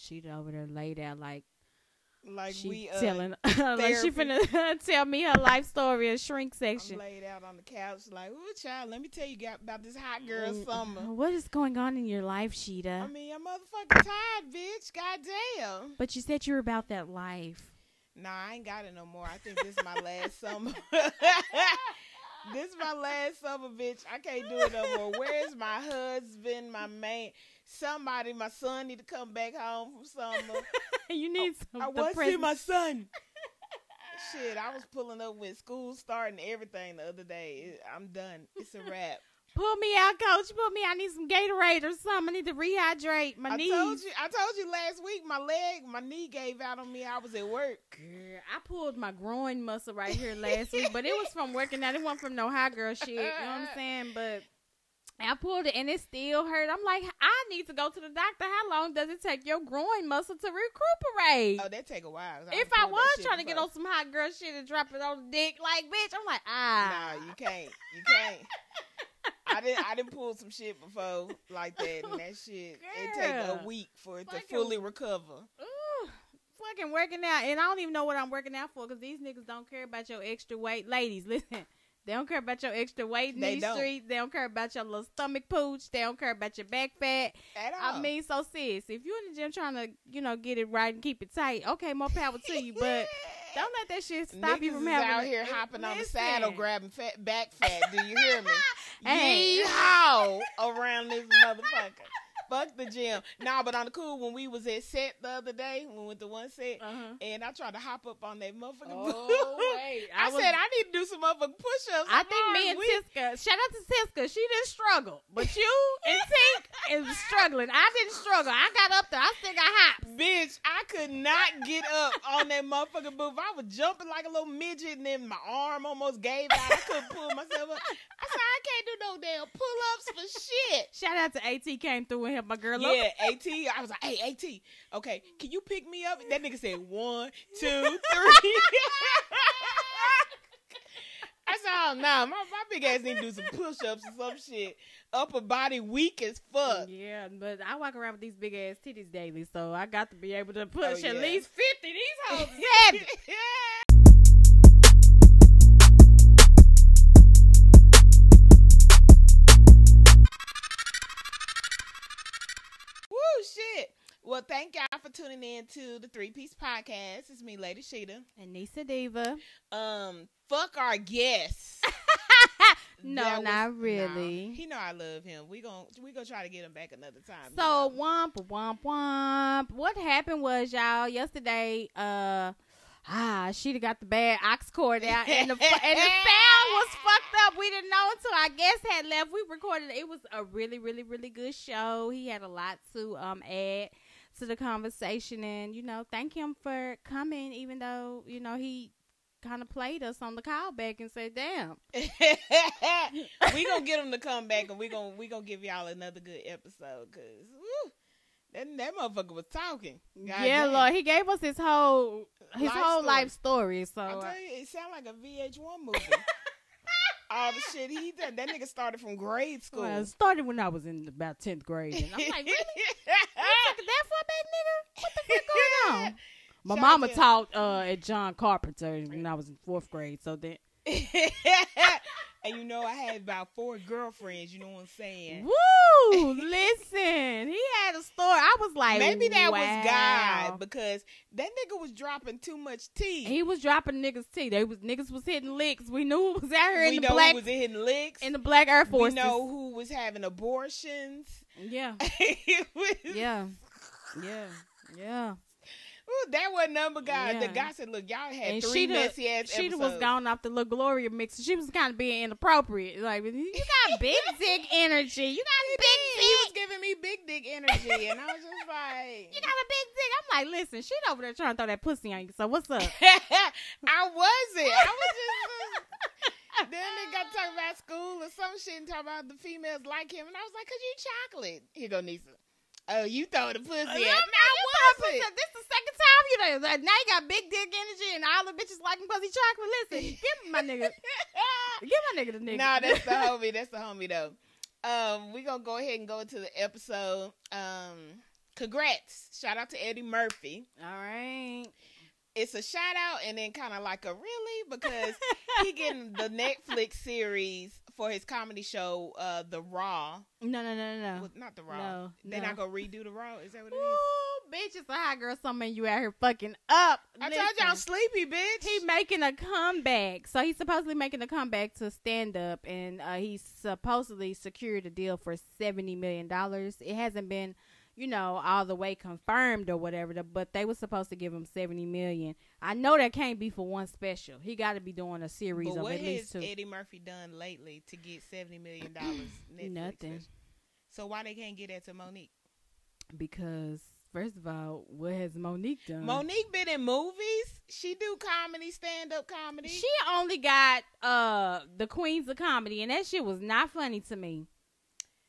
Sheeta over there laid out like she we telling like she finna tell me her life story in shrink section. I'm laid out on the couch like, ooh child, let me tell you about this hot girl summer. What is going on in your life, Sheeta? I mean, I'm motherfucking tired, bitch. Goddamn. But you said you were about that life. Nah, I ain't got it no more. I think this is my last summer. This is my last summer, bitch. I can't do it no more. Where's my husband, my man? Somebody, my son need to come back home from summer. You need some. I want to see my son. Shit, I was pulling up with school starting everything the other day. I'm done. It's a wrap. Pull me out, coach. Pull me. I need some Gatorade or something. I need to rehydrate my knees. I told you last week my knee gave out on me. I was at work. Girl, I pulled my groin muscle right here last week, but it was from working out. It wasn't from no hot girl shit. You know what I'm saying? But I pulled it and it still hurt. I'm like, I need to go to the doctor. How long does it take your groin muscle to recuperate? Oh, that take a while. If I was trying to get on some hot girl shit and drop it on the dick, like, bitch, I'm like, no, you can't. You can't. I didn't pull some shit before like that, and that shit, girl, it take a week for it to fully recover. Ooh, fucking working out, and I don't even know what I'm working out for, because these niggas don't care about your extra weight. Ladies, listen, they don't care about your extra weight in these streets. They don't care about your little stomach pooch. They don't care about your back fat. At all. I mean, so sis, if you in the gym trying to, get it right and keep it tight, okay, more power to you, but... Don't let that shit stop niggas you from having. Out here hopping on the saddle, grabbing back fat. Do you hear me? Hey. Yeehaw around this motherfucker. Fuck the gym. Nah, but on the cool, when we was at set the other day, we went to one set, and I tried to hop up on that motherfucking wait. I said, I need to do some motherfucking push-ups. I think me and Tiska, shout out to Tiska, she didn't struggle. But you and Tink is struggling. I didn't struggle. I got up there. I still got hops. Bitch, I could not get up on that motherfucking booth. I was jumping like a little midget, and then my arm almost gave out. I couldn't pull myself up. I said, I can't do no damn pull-ups for shit. Shout out to AT came through and helped my girl up. Yeah, AT. I was like, hey, AT, okay, can you pick me up? That nigga said, 1, 2, 3. I said, oh, nah, my big ass need to do some push-ups or some shit. Upper body weak as fuck. Yeah, but I walk around with these big-ass titties daily, so I got to be able to push at least 50. These hoes dead. Yeah. Shit. Well, thank y'all for tuning in to the Three Piece Podcast. It's me, Lady Shita. And Nisa Diva. Fuck our guests. No, not really. Nah, he know I love him. We gonna try to get him back another time. So, womp. What happened was, y'all, yesterday, Sheeta got the bad ox cord out, and the sound was fucked up. We didn't know until our guest had left. We recorded. It was a really, really, really good show. He had a lot to add to the conversation, and thank him for coming, even though he kind of played us on the call back and said, "Damn, we gonna get him to come back, and we gonna give y'all another good episode." Cause woo. That motherfucker was talking. God damn. Lord, he gave us his whole life story. So I tell you, it sounded like a VH1 movie. All the shit he done. That nigga started from grade school. Well, it started when I was in about 10th grade. And I'm like, really? You took that for that nigga? What the fuck going on? My mama taught at John Carpenter when I was in 4th grade. So then. And I had about 4 girlfriends, you know what I'm saying? Woo! Listen, he had a story. I was like, maybe that was God, because that nigga was dropping too much tea. He was dropping niggas' tea. Niggas was hitting licks. We knew it was out here in the black. We know who was hitting licks. In the black Air Force. We know who was having abortions. Yeah. Yeah. Ooh, that wasn't number God. Yeah. The God said, look, y'all had and 3 messy ass episodes. Sheeta was gone off the little Gloria mix. She was kind of being inappropriate. Like, you got big dick energy. You got big dick. He was giving me big dick energy. And I was just like. You got a big dick. I'm like, listen, Sheeta over there trying to throw that pussy on you. So what's up? I was just. Then they got talking about school or some shit and talking about the females like him. And I was like, because you chocolate. Here go Nisa. Oh, you throw the pussy at me. I was. This is the second time now you got big dick energy and all the bitches liking pussy chocolate. Listen, give my nigga. Give my nigga the nigga. Nah, that's the homie. That's the homie, though. We're going to go ahead and go into the episode. Congrats. Shout out to Eddie Murphy. All right. It's a shout out and then kind of like a really, because he getting the Netflix series for his comedy show, The Raw. No. Well, not The Raw. No, they're not going to redo The Raw? Is that what it is? Bitch, it's a hot girl summer and you out here fucking up. Listen, I told y'all sleepy, bitch. He making a comeback. So he's supposedly making a comeback to stand up, and he supposedly secured a deal for $70 million. It hasn't been, you know, all the way confirmed or whatever, but they were supposed to give him $70 million. I know that can't be for one special. He got to be doing a series of at least two. What has Eddie Murphy done lately to get $70 million? Netflix nothing. Special? So why they can't get that to Monique? Because... first of all, what has Monique done? Monique been in movies. She do comedy, stand-up comedy. She only got the Queens of Comedy, and that shit was not funny to me.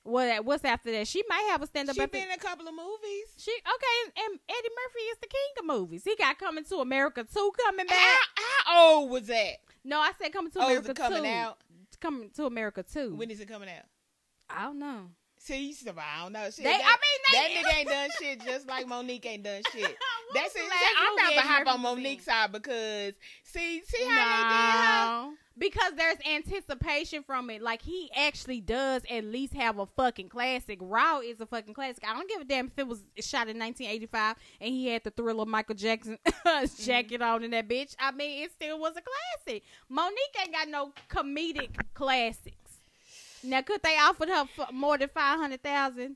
What's after that? She might have a stand-up. She's been in a couple of movies. And Eddie Murphy is the king of movies. He got Coming to America 2 coming back. How old was that? No, I said Coming to America 2. Coming to America 2. When is it coming out? I don't know. See, I don't know. Shit, that nigga ain't done shit, just like Monique ain't done shit. That's it. I'm about to hop on Monique's side because see how they did her? Because there's anticipation from it. Like, he actually does at least have a fucking classic. Raw is a fucking classic. I don't give a damn if it was shot in 1985 and he had the Thriller Michael Jackson jacket on in that bitch. I mean, it still was a classic. Monique ain't got no comedic classic. Now, could they offer her more than $500,000? I mean,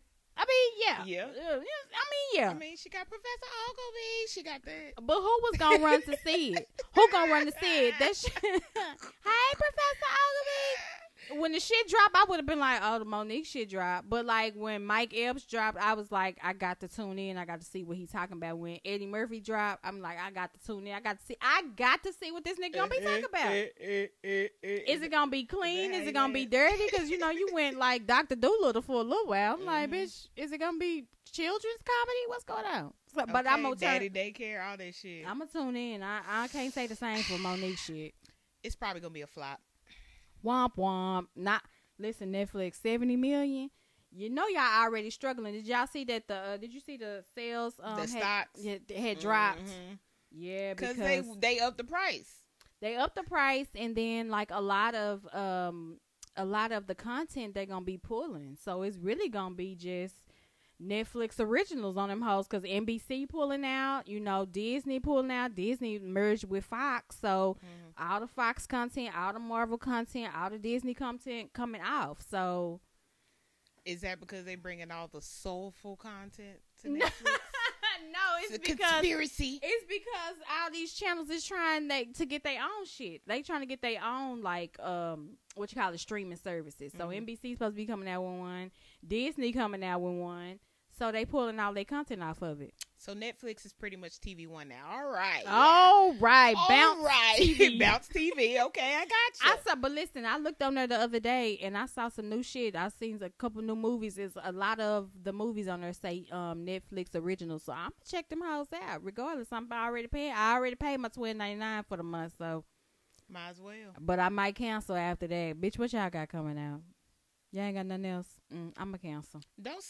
yeah. I mean, she got Professor Ogilvy. She got that. But who was going to run to see it? Who going to run to see it? That shit. Hey, Professor Ogilvy. When the shit dropped, I would have been like, oh, the Monique shit dropped. But, like, when Mike Epps dropped, I was like, I got to tune in. I got to see what he's talking about. When Eddie Murphy dropped, I'm like, I got to tune in. I got to see what this nigga going to be talking about. Is it going to be clean? Is it going to be dirty? Because, you know, you went like Dr. Dolittle for a little while. I'm like, bitch, is it going to be children's comedy? What's going on? So, okay, but I'm going to daddy daycare, all that shit. I'm going to tune in. I can't say the same for Monique shit. It's probably going to be a flop. Womp womp. Not listen, Netflix, $70 million. You know y'all already struggling. Did y'all see that the sales the stocks had dropped? Mm-hmm. Yeah, because they upped the price. They upped the price, and then like a lot of the content they're gonna be pulling. So it's really gonna be just Netflix originals on them hoes, because NBC pulling out, you know, Disney pulling out. Disney merged with Fox, so all the Fox content, all the Marvel content, all the Disney content coming off. So is that because they bringing all the soulful content to Netflix? No, it's because conspiracy. It's because all these channels is trying to get their own shit. They trying to get their own like streaming services. So NBC's supposed to be coming out with one, Disney coming out with one. So they pulling all their content off of it. So Netflix is pretty much TV One now. All right, Bounce TV. Bounce TV. Okay, I got you. But listen, I looked on there the other day and I saw some new shit. I seen a couple new movies. It's a lot of the movies on there say Netflix originals. So I'm gonna check them hoes out. Regardless, I'm already paying. I already paid my $12.99 for the month, so might as well. But I might cancel after that, bitch. What y'all got coming out? Y'all ain't got nothing else. I'm a cancel. Don't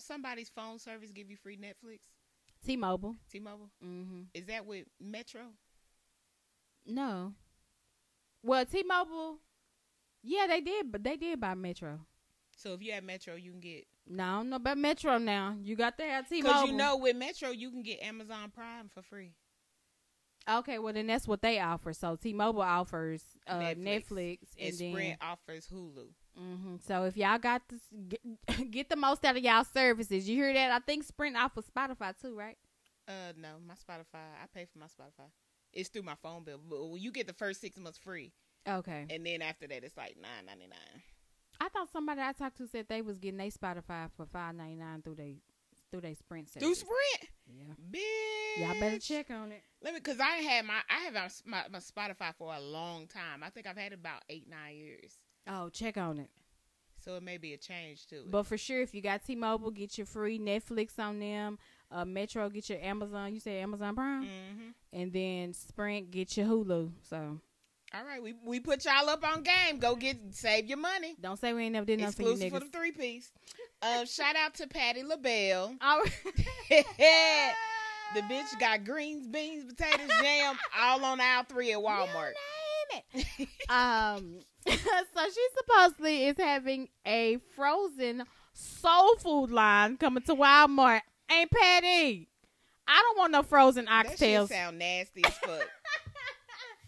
somebody's phone service give you free Netflix? T-Mobile. Mm-hmm. Is that with Metro? No. Well, T-Mobile. Yeah, they did buy Metro. So if you have Metro, you can get. No, I don't know about Metro now. You got to have T-Mobile. Because you know with Metro, you can get Amazon Prime for free. Okay, well then that's what they offer. So T-Mobile offers Netflix, and then Sprint offers Hulu. Mm-hmm. So if y'all got this, get the most out of y'all services. You hear that? I think Sprint offers Spotify too, right? No, my Spotify. I pay for my Spotify. It's through my phone bill. But you get the first 6 months free. Okay. And then after that, it's like $9.99. I thought somebody I talked to said they was getting their Spotify for $5.99 through their Sprint service. Through Sprint? Yeah. Bitch. Y'all better check on it. Cause I haven't had my Spotify for a long time. I think I've had it about 8-9 years. Oh, check on it. So it may be a change to it. But for sure, if you got T-Mobile, get your free Netflix on them. Metro, get your Amazon. You say Amazon Prime? Mm-hmm. And then Sprint, get your Hulu. So All right, we put y'all up on game. Go save your money. Don't say we ain't never did nothing for you niggas. Exclusive for the three-piece. Shout out to Patty LaBelle. All right. The bitch got greens, beans, potatoes, jam, all on aisle 3 at Walmart. You name it. So she supposedly is having a frozen soul food line coming to Walmart. Ain't Patty? I don't want no frozen oxtails. That shit sound nasty as fuck.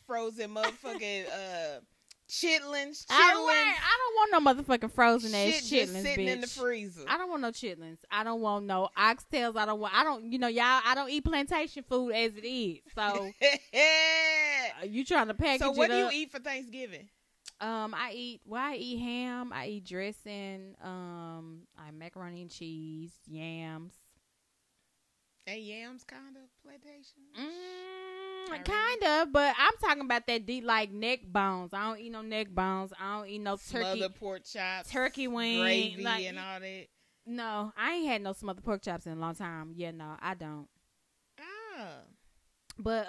Frozen motherfucking chitlins. I don't want no motherfucking frozen ass chitlins, sitting bitch. In the freezer. I don't want no chitlins. I don't want no oxtails. I don't eat plantation food as it is. So you trying to package it up. So what do you eat for Thanksgiving? I eat ham. I eat dressing. I eat macaroni and cheese, yams. And yams kind of plantation? Kind of, but I'm talking about that deep, like, neck bones. I don't eat no neck bones. I don't eat no turkey. Smothered pork chops. Turkey wing. Gravy like, and all that. No, I ain't had no smothered pork chops in a long time. Yeah, no, I don't. Oh. But,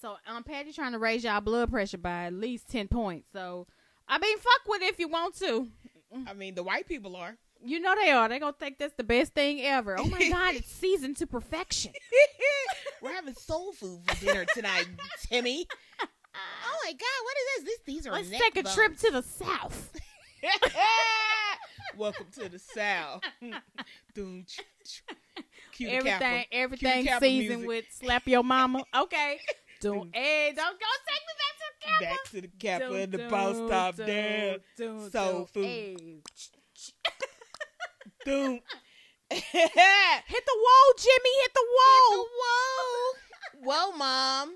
so Patty trying to raise y'all blood pressure by at least 10 points. So, I mean, fuck with it if you want to. I mean, the white people are. You know they are. They're going to think that's the best thing ever. Oh, my God. It's seasoned to perfection. We're having soul food for dinner tonight, Timmy. Oh, my God. What is this? These are Let's take bones. A trip to the South. Welcome to the South. Everything seasoned with slap your mama. Okay. Don't go take me back to the Kappa. Back to the Kappa and the boss top down. Soul food. Hey. Hit the wall, Jimmy. Hit the wall. Hit the wall. Whoa, Mom.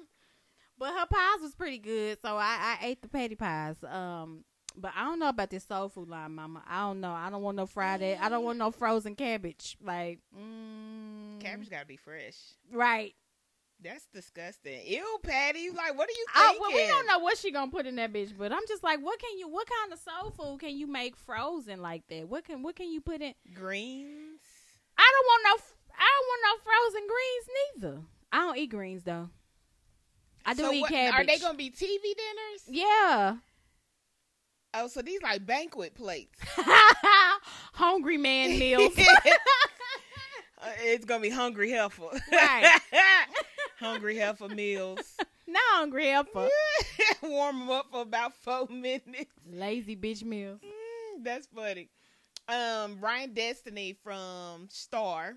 But her pies was pretty good, so I ate the patty pies. But I don't know about this soul food line, Mama. I don't know. I don't want no Friday. I don't want no frozen cabbage. Like, cabbage gotta be fresh, right? That's disgusting. Ew, Patty. Like, what are you thinking? Well, we don't know what she gonna put in that bitch, but I'm just like, what kind of soul food can you make frozen like that? What can you put in? Greens? I don't want no frozen greens neither. I don't eat greens though. I eat cabbage. Are they gonna be TV dinners? Yeah. Oh, so these like banquet plates. Hungry man meals. It's gonna be hungry helper. Right. Hungry heifer meals. Not hungry heifer. Warm them up for about 4 minutes. Lazy bitch meals. That's funny. Ryan Destiny from Star.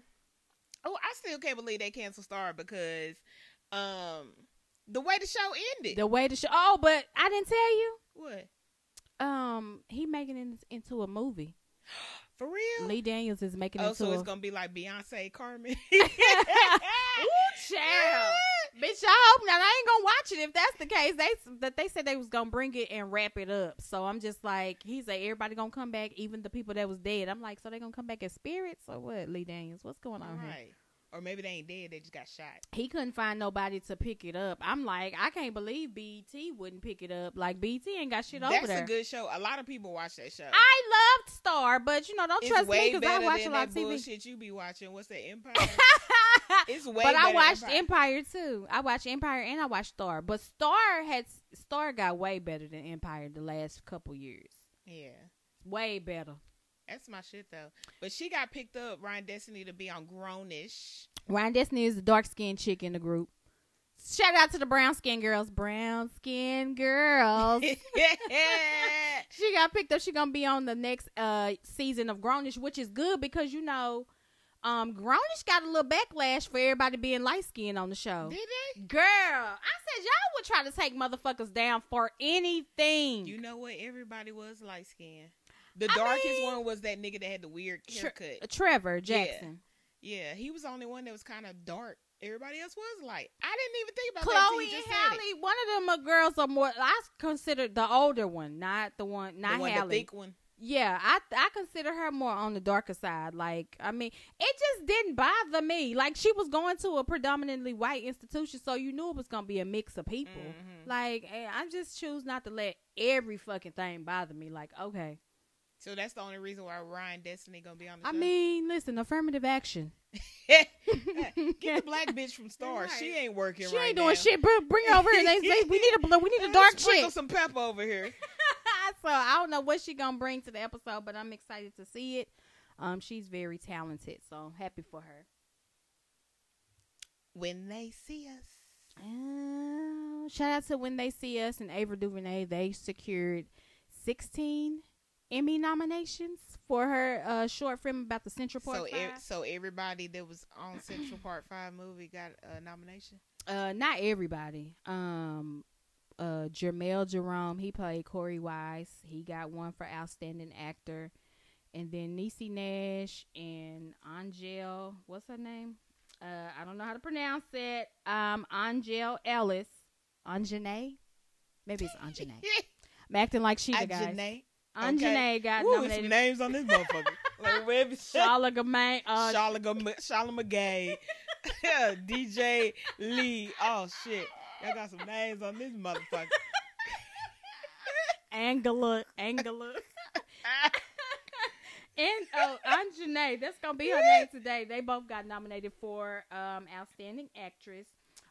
Oh, I still can't believe they canceled Star because the way the show ended. Oh, but I didn't tell you. What? He making it into a movie. For real? Lee Daniels is making it so it's going to be like Beyonce, Carmen. Ooh, child. Bitch, I hope not. I ain't going to watch it if that's the case. They said they was going to bring it and wrap it up. So I'm just like, he's like, everybody going to come back, even the people that was dead. I'm like, so they going to come back as spirits or what, Lee Daniels? What's going on here? Or maybe they ain't dead. They just got shot. He couldn't find nobody to pick it up. I'm like, I can't believe BET wouldn't pick it up. Like, BET ain't got shit over there. That's a good show. A lot of people watch that show. I loved Star, but, don't trust me because I watch a lot of TV. Bullshit you be watching. What's that, Empire? It's way better. But I watched Empire, too. I watched Empire and I watched Star. But Star got way better than Empire the last couple years. Yeah. Way better. That's my shit, though. But she got picked up, Ryan Destiny, to be on Grownish. Ryan Destiny is the dark-skinned chick in the group. Shout out to the brown-skinned girls. She got picked up. She going to be on the next season of Grownish, which is good because, Grownish got a little backlash for everybody being light-skinned on the show. Did they? Girl, I said y'all would try to take motherfuckers down for anything. You know what? Everybody was light-skinned. The darkest one was that nigga that had the weird haircut. Trevor Jackson. Yeah, he was the only one that was kind of dark. Everybody else was light. I didn't even think about that. Chloe and Halle, one of them girls are more, I consider the older one, not the one, not Halle. The thick one. Yeah, I consider her more on the darker side. Like, I mean, it just didn't bother me. Like, she was going to a predominantly white institution, so you knew it was going to be a mix of people. Mm-hmm. Like, I just choose not to let every fucking thing bother me. Like, okay. So that's the only reason why Ryan Destiny gonna be on the show. I mean, listen, affirmative action. Get the black bitch from Star. She ain't working. She right ain't doing now. Shit. Bring her over here. We need a dark chick. Some pepper over here. So I don't know what she gonna bring to the episode, but I'm excited to see it. She's very talented, so happy for her. When They See Us. Shout out to When They See Us and Ava DuVernay. They secured 16 Emmy nominations for her short film about the Central Park 5. So everybody that was on Central Park 5 movie got a nomination? Not everybody. Jermel Jerome, he played Corey Wise. He got one for Outstanding Actor. And then Niecy Nash and Angel, what's her name? I don't know how to pronounce it. Angel Ellis. Anjanue? Maybe it's Anjanue. I'm acting like Sheeta, guys. Anjanue got nominated. Some names on this motherfucker. Charlamagne. Charlamagne. DJ Lee. Oh, shit. Y'all got some names on this motherfucker. Angela. And Anjanue, that's gonna be her name today. They both got nominated for Outstanding Actress,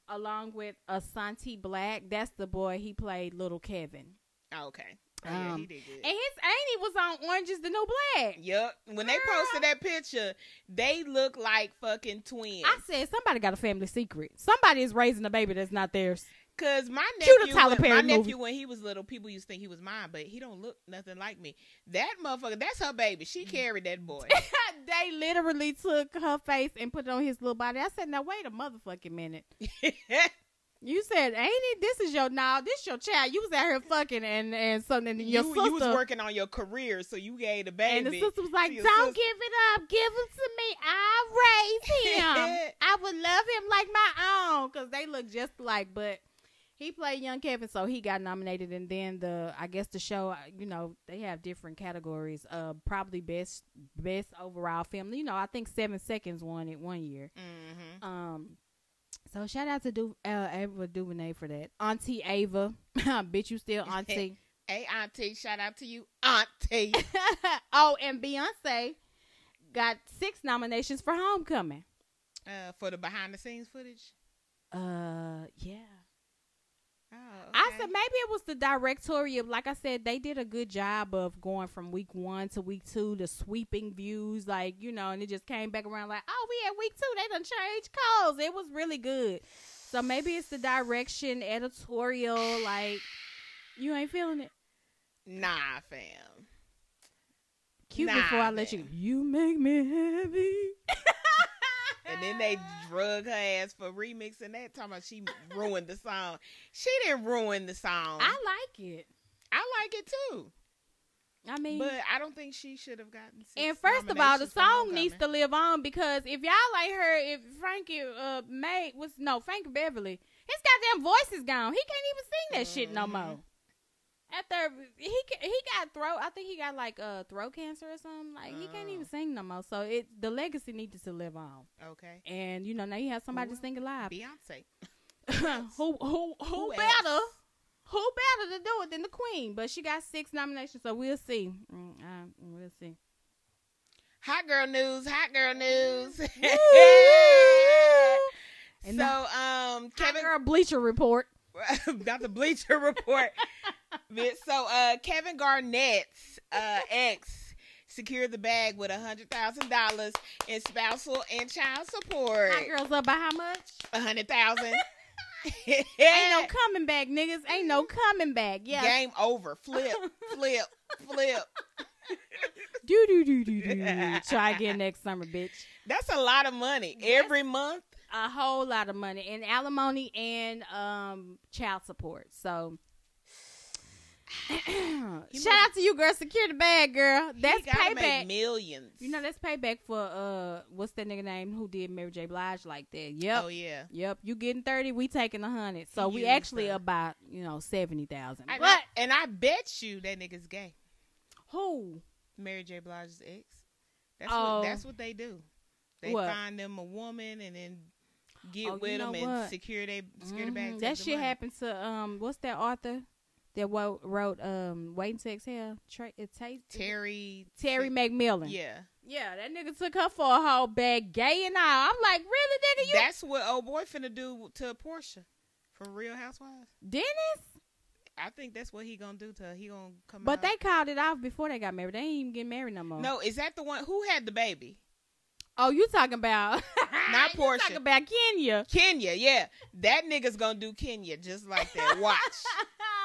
along with Asante Black. That's the boy, he played Little Kevin. Oh, okay. Yeah, he did good. And his auntie was on Orange Is the New Black. Yep. When they posted that picture, they look like fucking twins. I said somebody got a family secret. Somebody is raising a baby that's not theirs. Cause my nephew, when he was little, people used to think he was mine, but he don't look nothing like me. That motherfucker, that's her baby. She carried that boy. They literally took her face and put it on his little body. I said, now wait a motherfucking minute. You said, ain't it? This your child. You was out here fucking and something. And your sister. You was working on your career, so you gave the baby. And the sister was like, don't give it up. Give him to me. I'll raise him. I would love him like my own. Cause they look just like, but. He played young Kevin, so he got nominated. And then the show, you know, they have different categories. Probably best overall film. You know, I think 7 Seconds won it one year. Mm-hmm. So shout out to Ava DuVernay for that. Auntie Ava, bitch, you still auntie. Hey auntie, shout out to you, auntie. Oh, and Beyonce got 6 nominations for Homecoming. For the behind the scenes footage. Yeah. Oh, okay. I said maybe it was the directorial. Like I said, they did a good job of going from week 1 to week 2, the sweeping views, like, you know, and it just came back around like, oh, we at week 2, they done changed calls. It was really good. So maybe it's the direction, editorial, like, you ain't feeling it. Nah, fam. Cute, before I let you make me happy. And then they drug her ass for remixing that. Talking about she ruined the song. She didn't ruin the song. I like it. I like it too. I mean, but I don't think she should have gotten. 6 and first of all, the song needs to live on, because if y'all like her, if Frankie Beverly, his goddamn voice is gone. He can't even sing that shit no more. After he got throat, I think he got like throat cancer or something. Like he can't even sing no more. So the legacy needed to live on. Okay. And you know, now you have somebody to sing it live. Beyonce. who better? Who better to do it than the queen? But she got 6 nominations, so we'll see. We'll see. Hot girl news. And so Kevin, hot girl Bleacher Report. About the Bleacher Report. So Kevin Garnett's ex secured the bag with $100,000 in spousal and child support. Hot girls up by how much? $100,000. Ain't no coming back, niggas. Ain't no coming back. Yeah. Game over. Flip. Do. Try again next summer, bitch. That's a lot of money every month. A whole lot of money in alimony and child support. So. Shout out to you, girl. Secure the bag, girl. That's payback. Make millions. You know that's payback for what's that nigga name who did Mary J. Blige like that? Yep. Oh yeah. Yep. You getting 30? We taking 100. So we actually about 70,000. But and I bet you that nigga's gay. Who? Mary J. Blige's ex. That's what they do. They find them a woman and then. Get with them and secure the bag. That shit happened to what's that author? that wrote Waiting to Exhale. Terry McMillan. Yeah. Yeah, that nigga took her for a whole bag, gay and all. I'm like, really, nigga? You? That's what old boy finna do to Portia from Real Housewives. Dennis? I think that's what he gonna do to her. He gonna come out. But they called it off before they got married. They ain't even get married no more. No, is that the one? Who had the baby? Oh, you talking about... Not Portia. You talking about Kenya. Kenya, yeah. That nigga's gonna do Kenya just like that. Watch.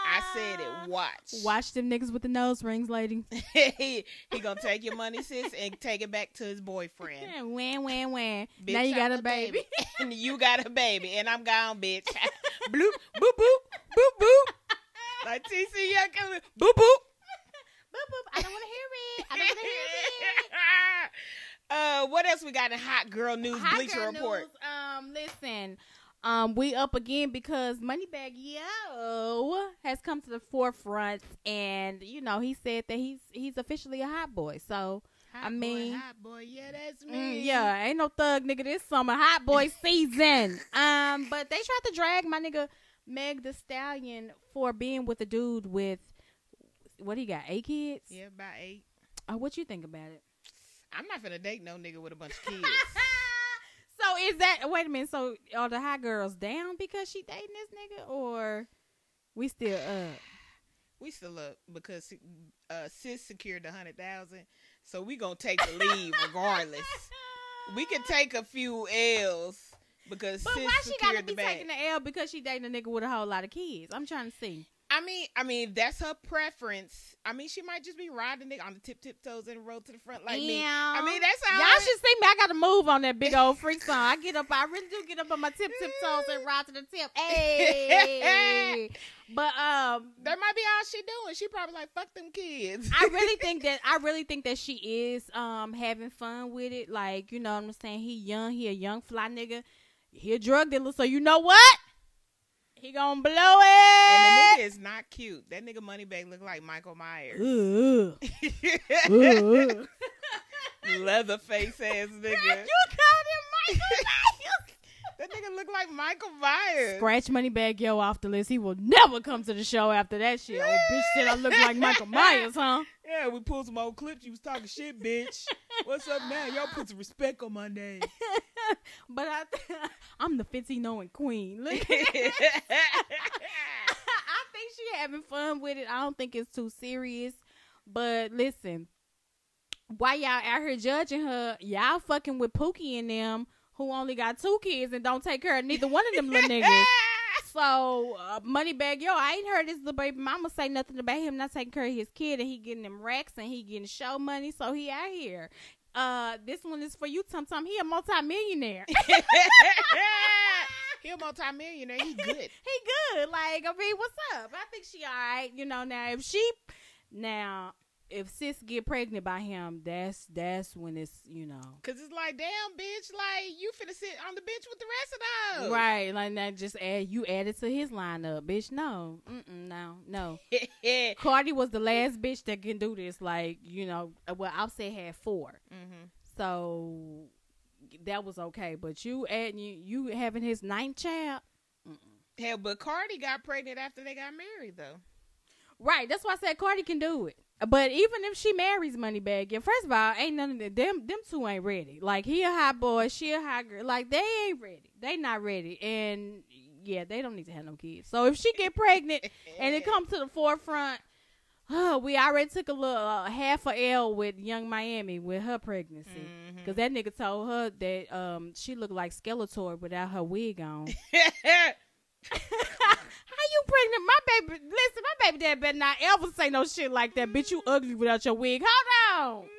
I said it. Watch. Watch them niggas with the nose rings, lady. he gonna take your money, sis, and take it back to his boyfriend. Wham. Bitch, now you got a baby. And you got a baby. And I'm gone, bitch. Bloop, boop, boop, boop, boop. Like TC, y'all coming. Boop, boop. Boop, boop. I don't want to hear it. What else we got in hot girl news? Hot Bleacher girl Report. News, listen, we up again because Moneybagg Yo has come to the forefront, and you know he said that he's officially a hot boy. So hot boy, yeah, that's me. Yeah, ain't no thug nigga this summer. Hot boy season. But they tried to drag my nigga Meg the Stallion for being with a dude with what he got 8 kids. Yeah, about 8. Oh, what you think about it? I'm not finna date no nigga with a bunch of kids. So is that, wait a minute, so are the hot girls down because she dating this nigga, or we still up? We still up because sis secured $100,000, so we gonna take the lead regardless. We can take a few L's because but sis why she gotta be taking the L because she dating a nigga with a whole lot of kids? I'm trying to see. I mean, that's her preference. I mean, she might just be riding nigga on the tiptoes and roll to the front like me. I mean, that's how y'all should see me. I got to move on that big old freak song. I get up. I really do get up on my tiptoes and ride to the tip. Hey, but that might be all she doing. She probably like fuck them kids. I really think that she is having fun with it. Like, you know what I'm saying? He young. He a young fly nigga. He a drug dealer. So you know what? He gonna blow it. And the nigga is not cute. That nigga Moneybagg look like Michael Myers. Leather face ass nigga. You called him Michael Myers. That nigga look like Michael Myers. Scratch Moneybagg Yo off the list. He will never come to the show after that shit. Oh, bitch said I look like Michael Myers, huh? Yeah, we pulled some old clips. You was talking shit, bitch. What's up now? Y'all put some respect on my name. But I'm the 15-0 and queen. Look at that. I think she having fun with it. I don't think it's too serious. But listen, why y'all out here judging her? Y'all fucking with Pookie and them who only got 2 kids and don't take care of neither one of them little niggas. So, Moneybagg Yo, I ain't heard this little baby mama say nothing about him not taking care of his kid, and he getting them racks and he getting show money, so he out here. This one is for you, Tum Tum. He a multi-millionaire. He a multi-millionaire. He good. He good. Like, I mean, what's up? I think she all right. You know, now if sis get pregnant by him, that's when it's, you know. Because it's like, damn, bitch, like, you finna sit on the bench with the rest of those. Right. Like, that just added to his lineup, bitch. No. No. Cardi was the last bitch that can do this. Like, you know, well, Offset had 4. Mm-hmm. So, that was okay. But you having his 9th child? Mm-mm. Hell, but Cardi got pregnant after they got married, though. Right. That's why I said Cardi can do it. But even if she marries Moneybagg, yeah, first of all, ain't none of them two ain't ready. Like, he a hot boy, she a hot girl. Like, they ain't ready. They not ready. And, yeah, they don't need to have no kids. So, if she get pregnant and it comes to the forefront, we already took a little half a L with Young Miami with her pregnancy. Because that nigga told her that she looked like Skeletor without her wig on. How you pregnant? My baby dad better not ever say no shit like that. Bitch, you ugly without your wig. Hold on.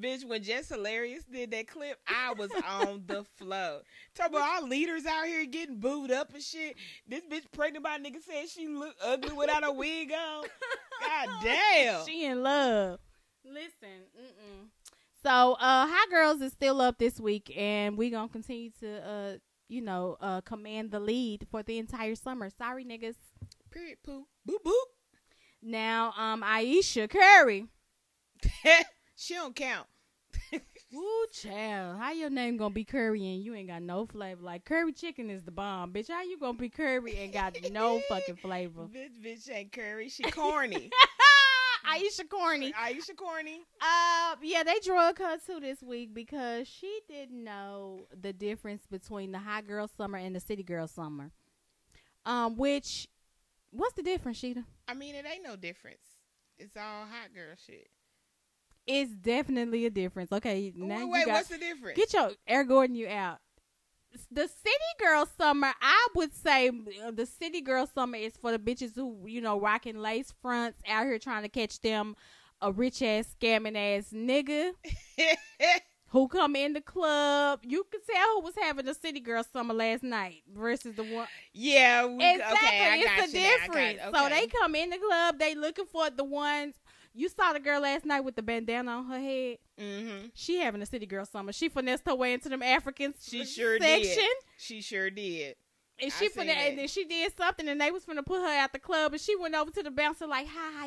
Bitch, when Jess Hilarious did that clip, I was on the floor. Talk about our leaders out here getting booed up and shit. This bitch pregnant by a nigga said she look ugly without a wig on. God damn. She in love. Listen. So, Hot Girls is still up this week, and we gonna continue to, command the lead for the entire summer. Sorry, niggas. Period, poo. Boop, boop. Now, Aisha Curry. She don't count. Ooh, child. How your name gonna be curry and you ain't got no flavor? Like, curry chicken is the bomb, bitch. How you gonna be curry and got no fucking flavor? This bitch ain't curry. She corny. Aisha corny. Yeah, they drug her too this week because she didn't know the difference between the high girl summer and the city girl summer. Which, what's the difference, Sheeta? I mean, it ain't no difference. It's all hot girl shit. It's definitely a difference. Okay, now wait, what's the difference? Get your Air Gordon, you out. The city girl summer, I would say the city girl summer is for the bitches who, you know, rocking lace fronts out here trying to catch them a rich ass scamming ass nigga who come in the club. You could tell who was having the city girl summer last night versus the one. Yeah, exactly. Okay, it's a difference. Okay. So they come in the club, they looking for the ones. You saw the girl last night with the bandana on her head. Mm-hmm. She having a city girl summer. She finessed her way into them Africans. She sure did. And she and then she did something, and they was finna put her out the club, and she went over to the bouncer like, "Hi, how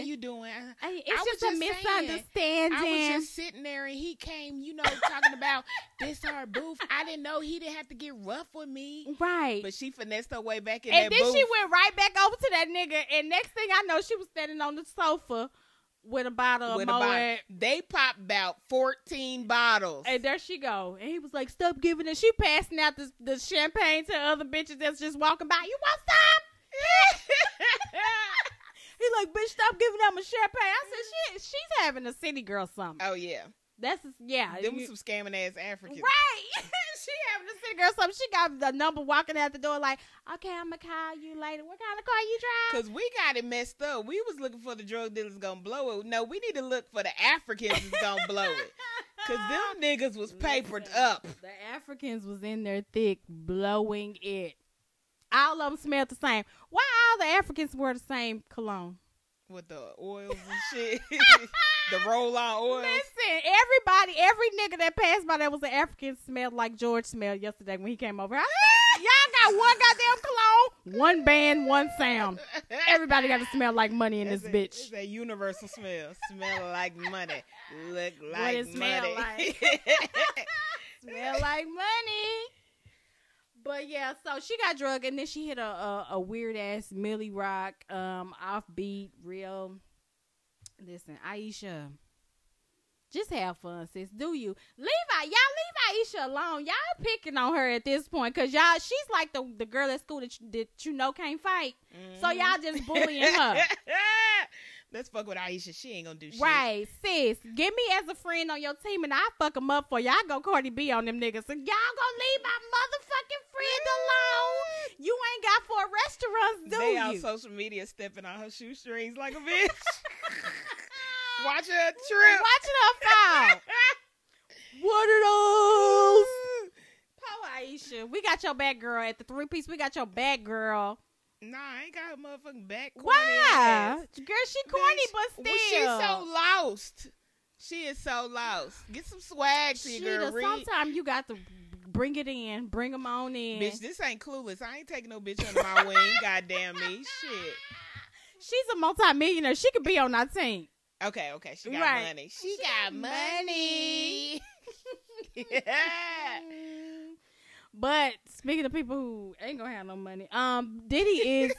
you doing?" It's just a misunderstanding. I was just sitting there, and he came, you know, talking about this our booth. I didn't know he didn't have to get rough with me, right? But she finessed her way back in that booth. And then she went right back over to that nigga, and next thing I know, she was standing on the sofa. With a bottle. They popped about 14 bottles. And there she go. And he was like, stop giving it. She passing out the champagne to other bitches that's just walking by. You want some? He like, bitch, stop giving out my champagne. I said, she's having a city girl summer. Oh, yeah. Them some scamming ass Africans. Right. She having a city girl summer. She got the number walking out the door like, okay, I'm going to call you later. What kind of car you drive? Because we got it messed up. We was looking for the drug dealers going to blow it. No, we need to look for the Africans that's going to blow it. Because them niggas was papered up. The Africans was in there thick blowing it. All of them smelled the same. Why all the Africans wear the same cologne? With the oils and shit. The roll-on oils. Listen, every nigga that passed by that was an African smelled like George smelled yesterday when he came over. I said, y'all got one goddamn cologne, one band, one sound. Everybody got to smell like money in this bitch. It's a universal smell. Smell like money. Look like money. Smell like. Smell like money. But yeah, so she got drugged and then she hit a weird ass Millie Rock, offbeat, real. Listen, Aisha, just have fun, sis. Do you? Y'all leave Aisha alone. Y'all picking on her at this point because y'all, she's like the girl at school that you know can't fight. Mm-hmm. So y'all just bullying her. Let's fuck with Aisha. She ain't gonna do shit. Right, sis. Get me as a friend on your team and I'll fuck them up for y'all. Go Cardi B on them niggas. So y'all gonna leave my motherfucking friend alone. You ain't got four restaurants, do you? They on social media stepping on her shoestrings like a bitch. Watching her trip. Watching her fall. What are those? Poor Aisha. We got your back, girl. At the three-piece, we got your back, girl. Nah, I ain't got her motherfucking back. Why? Girl, she corny, bitch, but still. Well, she's so lost. She is so lost. Get some swag to your girl. Sometimes you got to bring it in. Bring them on in. Bitch, this ain't Clueless. I ain't taking no bitch under my wing. Goddamn me. Shit. She's a multi-millionaire. She could be on our team. Okay. She got money. She got money. Yeah. But speaking of people who ain't gonna have no money, Diddy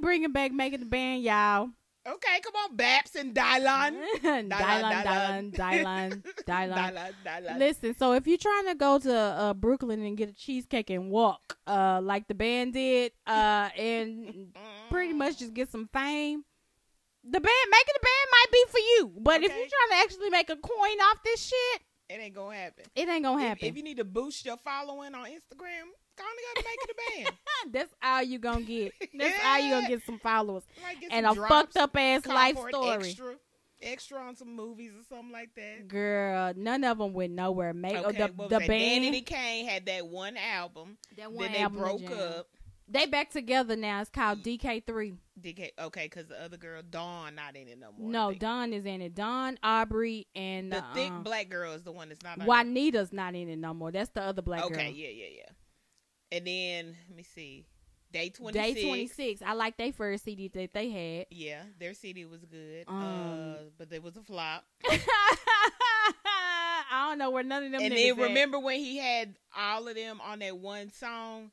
bringing back making the band, y'all. Okay, come on, Babs and Dylan. Dylan. Listen, so if you're trying to go to Brooklyn and get a cheesecake and walk, like the band did, and pretty much just get some fame. Making the band might be for you, but if you're trying to actually make a coin off this shit, it ain't gonna happen. If you need to boost your following on Instagram, go on and go to Making the Band. That's all you gonna get. That's all you gonna get, some followers and some drops, fucked up ass life story. Extra on some movies or something like that. Girl, none of them went nowhere. The band. Danny Kane had that one album. Then they broke up. They back together now. It's called DK3. Okay, because the other girl, Dawn, not in it no more. No, Dawn is in it. Dawn, Aubrey, and... The thick black girl is the one that's not in it. Juanita's not in it no more. That's the other black girl. Okay, yeah. And then, let me see. Day 26. Day 26. I like their first CD that they had. Yeah, their CD was good. But it was a flop. I don't know where none of them and then remember at. When he had all of them on that one song,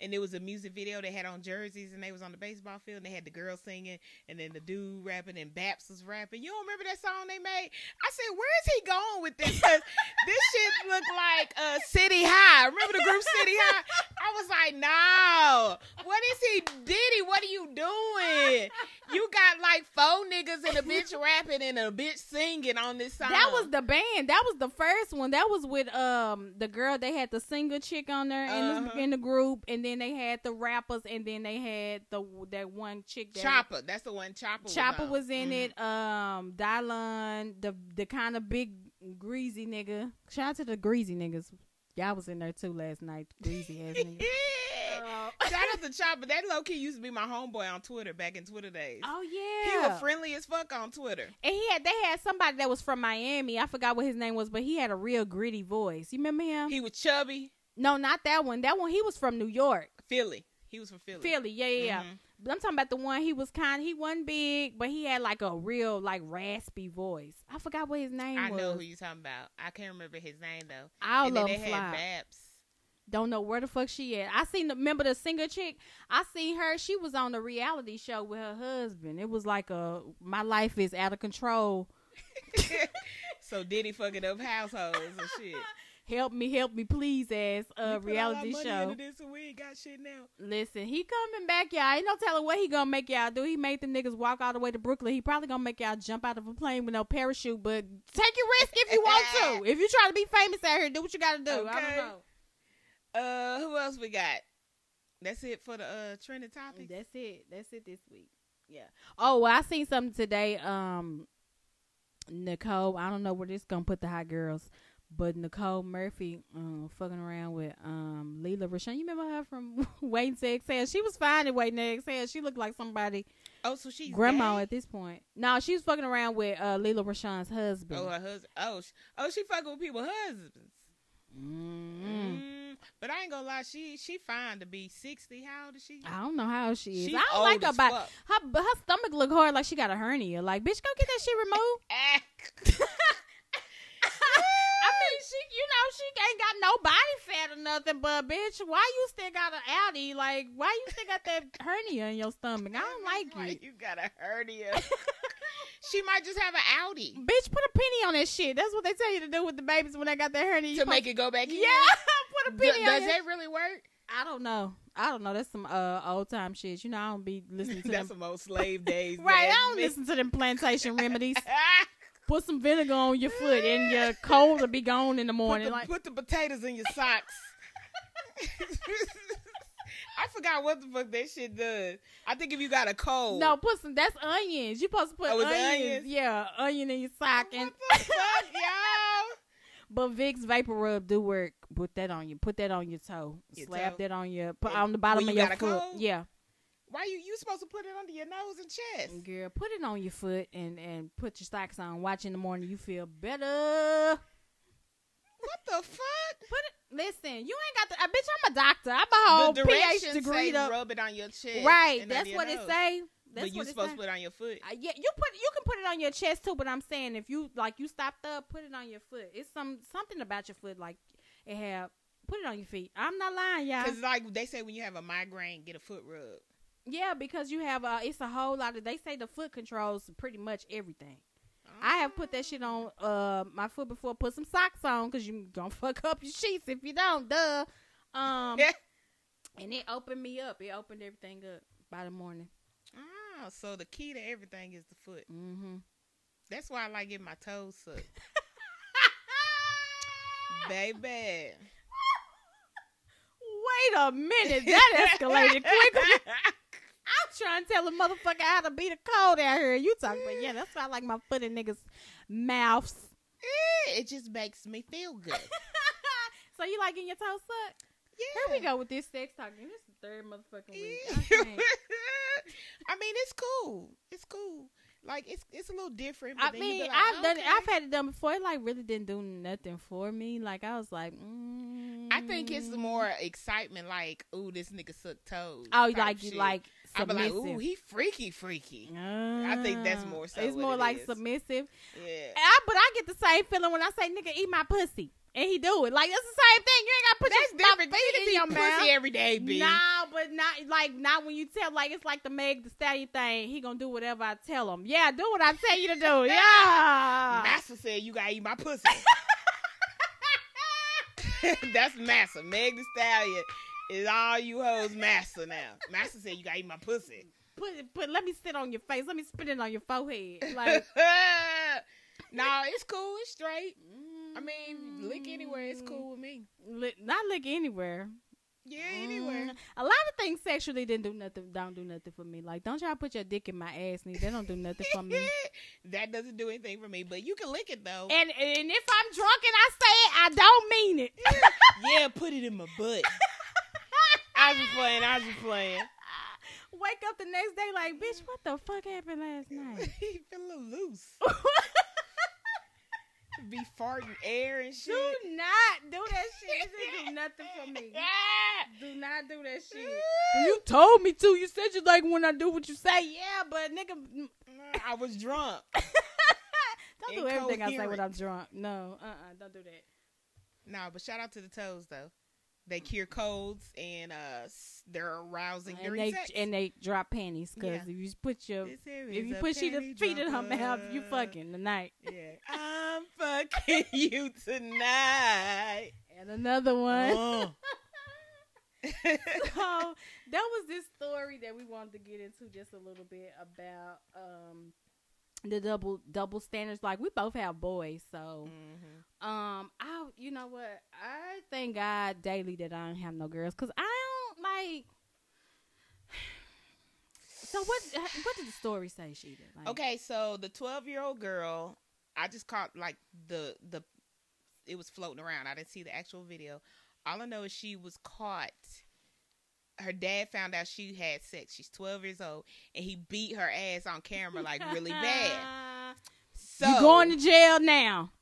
and it was a music video they had on jerseys, and they was on the baseball field, and they had the girl singing, and then the dude rapping, and Baps was rapping. You don't remember that song they made? I said, where is he going with this? Because this shit looked like City High. Remember the group City High? I was like, no. What is he? Diddy, what are you doing? You got like 4 niggas and a bitch rapping and a bitch singing on this song. That was the band. That was the first one. That was with the girl. They had the singer chick on there in the group, and then they had the rappers, and then they had that one chick. Choppa. That's the one Choppa was in it. Dylan, the kind of big greasy nigga. Shout out to the greasy niggas. Y'all was in there too last night. Greasy ass niggas. Shout out to Choppa. That low-key used to be my homeboy on Twitter back in Twitter days. Oh, yeah. He was friendly as fuck on Twitter. And they had somebody that was from Miami. I forgot what his name was, but he had a real gritty voice. You remember him? He was chubby. No, not that one. That one, he was from New York. Philly. He was from Philly. Philly, yeah. Mm-hmm. But I'm talking about the one he wasn't big, but he had like a real like raspy voice. I forgot what his name was. I know who you're talking about. I can't remember his name though. All of them fly. And then they had Babs. Don't know where the fuck she at. I seen remember the singer chick? I seen her. She was on a reality show with her husband. It was like My Life is Out of Control. So Diddy fucking up households and shit. Help me, please, ass reality show. Listen, he coming back, y'all. Ain't no telling what he gonna make y'all do. He made the niggas walk all the way to Brooklyn. He probably gonna make y'all jump out of a plane with no parachute, but take your risk if you want to. If you try to be famous out here, do what you gotta do. Okay. I don't know. Who else we got? That's it for the trending topics. That's it this week. Yeah. Oh, well, I seen something today. Nicole, I don't know where this gonna put the hot girls. But Nicole Murphy fucking around with Leela Rashawn. You remember her from Waiting to Exhale? She was fine in Waiting to Exhale. She looked like somebody. Oh, so she's grandma at this point. No, she was fucking around with Leela Rashawn's husband. Oh, her husband. Oh, she fucking with people's husbands. But I ain't gonna lie, she fine to be 60. How old is she? I don't know how she is. I don't like her body. Her stomach look hard, like she got a hernia. Like, bitch, go get that shit removed. She ain't got no body fat or nothing, but bitch, why you still got an Audi? Like, why you still got that hernia in your stomach? I don't like why you got a hernia. She might just have an Audi. Bitch, put a penny on that shit. That's what they tell you to do with the babies when they got that hernia. To make it go back in? Yeah, put a penny on it. Does that really work? I don't know. That's some old time shit. You know, I don't be listening to That's them. Some old slave days. Right, I don't listen to them plantation remedies. Put some vinegar on your foot and your cold will be gone in the morning. Put the potatoes in your socks. I forgot what the fuck that shit does. I think if you got a cold. No, that's onions. You supposed to put onions. Yeah, onion in your sock. What the fuck, y'all? But Vicks Vapor Rub do work. Put that on you. Put that on your toe. Put on the bottom of your foot. Cold? Yeah. Why you supposed to put it under your nose and chest? Girl, put it on your foot and put your socks on. Watch in the morning, you feel better. What the fuck? Listen, you ain't got the bitch. I'm a doctor. I'm a whole PhD degree. Rub it on your chest. Right, that's what it say. But you supposed to put it on your foot. Yeah, you can put it on your chest too. But I'm saying if you like you stopped up, put it on your foot. It's something about your foot like it have. Put it on your feet. I'm not lying, y'all. Because like they say, when you have a migraine, get a foot rub. Yeah, because you have it's a whole lot of. They say the foot controls pretty much everything. I have put that shit on my foot before. Put some socks on, cause you gonna fuck up your sheets if you don't. Duh. And it opened me up. It opened everything up by the morning. Ah, so the key to everything is the foot. Mm-hmm. That's why I like getting my toes sucked, baby. Wait a minute, that escalated quickly. I'm trying to tell a motherfucker how to beat a cold out here. You talking about, yeah, that's why I like my foot in niggas' mouths. It just makes me feel good. So you like getting your toes sucked? Yeah. Here we go with this sex talking. This is the third motherfucking week. I mean, it's cool. Like, it's a little different. But I mean, like, I've done it. I've had it done before. It, like, really didn't do nothing for me. Like, I was like, I think it's more excitement, like, ooh, this nigga sucked toes. Oh, like, you like submissive. I'd be like, ooh, he freaky. I think that's more so. It's more like submissive. Yeah. But I get the same feeling when I say, nigga, eat my pussy. And he do it. Like, that's the same thing. You ain't got to put your different thing in your mouth. Pussy every day, B. Nah, but not when you tell, like, it's like the Meg the Stallion thing. He gonna do whatever I tell him. Yeah, do what I tell you to do. Yeah. Massa said you gotta eat my pussy. That's Massa. Meg the Stallion is all you hoes Massa now. Massa said you gotta eat my pussy. Put let me sit on your face. Let me spit it on your forehead. Like, nah, it's cool. It's straight. I mean, lick anywhere is cool with me. Not lick anywhere. Yeah, anywhere. A lot of things sexually don't do nothing for me. Like, don't y'all put your dick in my ass, nigga. That don't do nothing for me. That doesn't do anything for me, but you can lick it, though. And if I'm drunk and I say it, I don't mean it. Yeah, put it in my butt. I was just playing. Wake up the next day like, bitch, what the fuck happened last night? He feel a little loose. Be farting air and shit. Do not do that shit. This do nothing for me. Do not do that shit. You told me to. You said you like when I do what you say. Yeah, but nigga, I was drunk. Don't do everything I say when I'm drunk. No, don't do that. Nah, but shout out to the toes though. They cure colds and they're arousing during sex. And they drop panties because if you put your feet in her mouth, you fucking tonight. Yeah, I'm fucking you tonight. And another one. Oh. So that was this story that we wanted to get into just a little bit about the double standards. Like, we both have boys, so. You know what? I thank God daily that I don't have no girls, cause I don't like. So what did the story say, Sheeta? Like, okay, so the 12-year-old girl, I just caught like the, it was floating around. I didn't see the actual video. All I know is she was caught. Her dad found out she had sex. She's 12 years old, and he beat her ass on camera like really bad. So you going to jail now.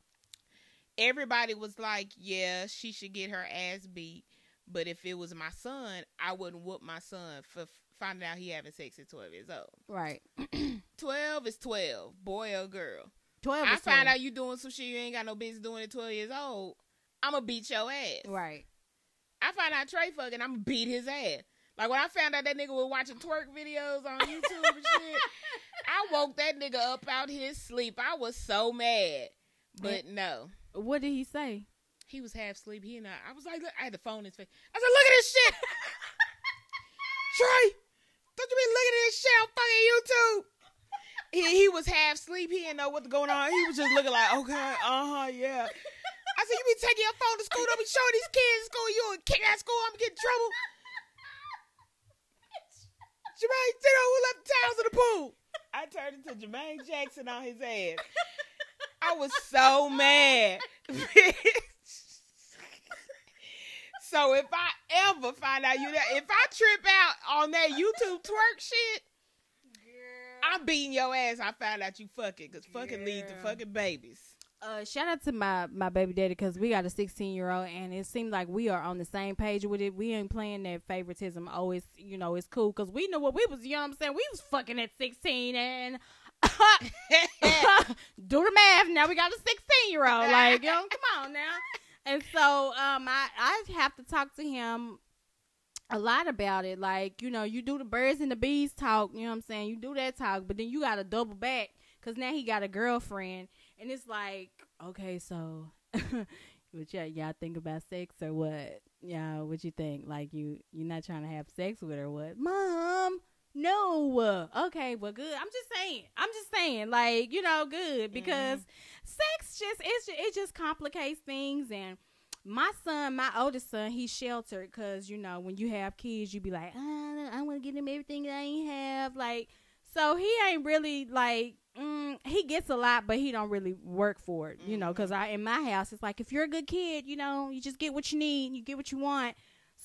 Everybody was like, yeah, she should get her ass beat. But if it was my son, I wouldn't whoop my son for finding out he having sex at 12 years old. Right. 12 is 12, boy or girl. 12 is 12. I find out you doing some shit you ain't got no business doing at 12 years old, I'm going to beat your ass. Right. I find out Trey fucking, I'm going to beat his ass. Like, when I found out that nigga was watching twerk videos on YouTube and shit, I woke that nigga up out his sleep. I was so mad. But no. What did he say? He was half asleep. I was like, look, I had the phone in his face. I said, look at this shit. Trey, don't you be looking at this shit on fucking YouTube? He was half asleep. He didn't know what was going on. He was just looking like, okay, yeah. I said, you be taking your phone to school. Don't be showing these kids at school. You a kid at school. I'm going to get in trouble. Jermaine, who left the towels in the pool? I turned into Jermaine Jackson on his ass. I was so mad. So if I ever find out if I trip out on that YouTube twerk shit, girl, I'm beating your ass. I found out you fucking, because fucking lead to fucking babies. Shout out to my baby daddy, because we got a 16-year-old, and it seems like we are on the same page with it. We ain't playing that favoritism. Always, you know, it's cool, because we knew what we was, you know what I'm saying? We was fucking at 16, and... do the math. Now we got a 16-year-old. Like, yo, come on now. And so I have to talk to him a lot about it. Like, you know, you do the birds and the bees talk, you know what I'm saying? You do that talk, but then you got to double back, because now he got a girlfriend. And it's like, okay, so what y'all think about sex or what? Yeah, what you think? Like, you're not trying to have sex with her, what? Mom. No. Okay, well, good. I'm just saying, like, you know, good, because sex just, it just complicates things. And my oldest son, he's sheltered, because, you know, when you have kids, you be like, I want to give him everything I ain't have. Like, so he ain't really, like, he gets a lot, but he don't really work for it, you know, because in my house, it's like, if you're a good kid, you know, you just get what you need, you get what you want.